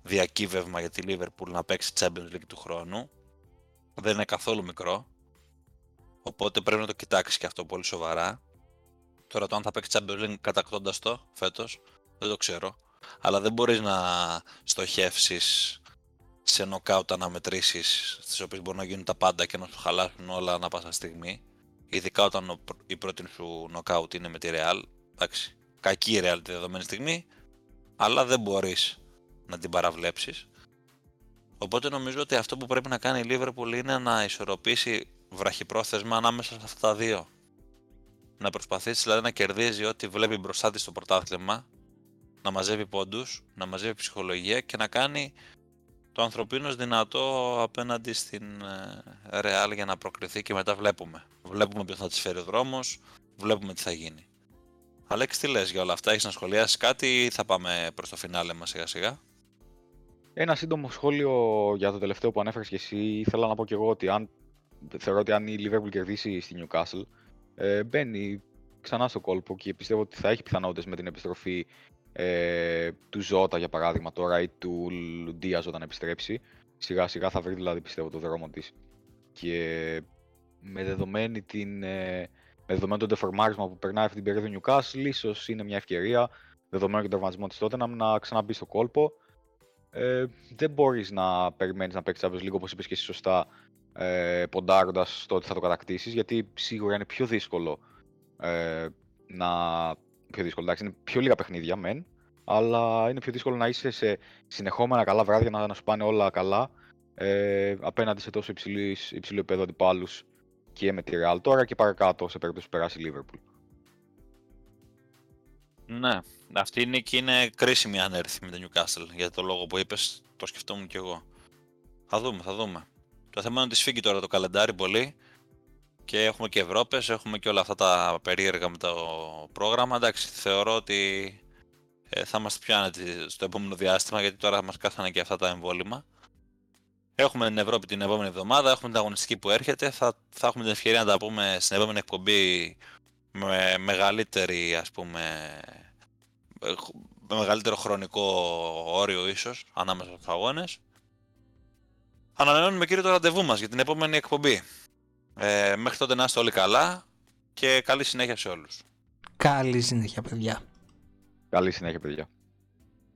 διακύβευμα για τη Liverpool να παίξει Champions League του χρόνου. Δεν είναι καθόλου μικρό, οπότε πρέπει να το κοιτάξει και αυτό πολύ σοβαρά. Τώρα το αν θα παίξει Champions League κατακτώντας το φέτος, δεν το ξέρω. Αλλά δεν μπορείς να στοχεύσεις σε νοκάουτα αναμετρήσεις στις οποίες μπορούν να γίνουν τα πάντα και να σου χαλάσουν όλα ανά πάσα στιγμή. Ειδικά όταν η πρώτη σου νοκάουτ είναι με τη Real. Εντάξει, κακή η Real τη δεδομένη στιγμή, αλλά δεν μπορείς να την παραβλέψεις. Οπότε νομίζω ότι αυτό που πρέπει να κάνει η Liverpool είναι να ισορροπήσει βραχυπρόθεσμα ανάμεσα σε αυτά τα δύο. Να προσπαθήσει δηλαδή να κερδίζει ό,τι βλέπει μπροστά της στο πρωτάθλημα, να μαζεύει πόντους, να μαζεύει ψυχολογία και να κάνει το ανθρωπίνος δυνατό απέναντι στην Real για να προκριθεί και μετά βλέπουμε. Βλέπουμε ποιος θα της φέρει ο δρόμος, βλέπουμε τι θα γίνει. Αλέξη, τι λες για όλα αυτά, έχεις να σχολιάσεις κάτι ή θα πάμε προς το φινάλε μας σιγά σιγά? Ένα σύντομο σχόλιο για το τελευταίο που ανέφερες και εσύ. Ήθελα να πω και εγώ ότι θεωρώ ότι αν η Liverpool κερδίσει στη Newcastle, μπαίνει ξανά στο κόλπο και πιστεύω ότι θα έχει πιθανότητες με την επιστροφή του Ζώτα για παράδειγμα τώρα ή του Ντίας όταν επιστρέψει. Σιγά σιγά θα βρει δηλαδή πιστεύω το δρόμο της και με δεδομένη με δεδομένο το ντεφορμάρισμα που περνάει αυτή την περίοδο Newcastle, ίσως είναι μια ευκαιρία, δεδομένου και τον τραυματισμό της Tottenham, να ξαναμπεί στο κόλπο. Δεν μπορείς να περιμένεις να παίξεις Champions League, όπως είπες και εσύ σωστά, ποντάροντας στο ότι θα το κατακτήσεις, γιατί σίγουρα είναι πιο δύσκολο. Πιο δύσκολο, εντάξει, είναι πιο λίγα παιχνίδια μεν, αλλά είναι πιο δύσκολο να είσαι σε συνεχόμενα καλά βράδια, να σου πάνε όλα καλά, απέναντι σε τόσο υψηλό επίπεδο αντιπάλους και με τη Real τώρα και παρακάτω σε περίπτωση που περάσει η Liverpool. Ναι, αυτή η νίκη είναι κρίσιμη αν έρθει με το Newcastle, για το λόγο που είπες, το σκεφτόμουν κι εγώ. Θα δούμε. Το θέμα είναι ότι σφίγγει τώρα το καλεντάρι πολύ και έχουμε και Ευρώπες, έχουμε και όλα αυτά τα περίεργα με το πρόγραμμα. Εντάξει, θεωρώ ότι θα μας πιάνετε στο επόμενο διάστημα, γιατί τώρα μας κάθανε και αυτά τα εμβόλυμα. Έχουμε την Ευρώπη την επόμενη εβδομάδα, έχουμε την αγωνιστική που έρχεται, θα έχουμε την ευκαιρία να τα πούμε στην επόμενη εκπομπή με μεγαλύτερη, ας πούμε, με μεγαλύτερο χρονικό όριο ίσως ανάμεσα στους αγώνες. Ανανεώνουμε, κύριε, το ραντεβού μας για την επόμενη εκπομπή. Μέχρι τότε να είστε όλοι καλά και καλή συνέχεια σε όλους. Καλή συνέχεια, παιδιά.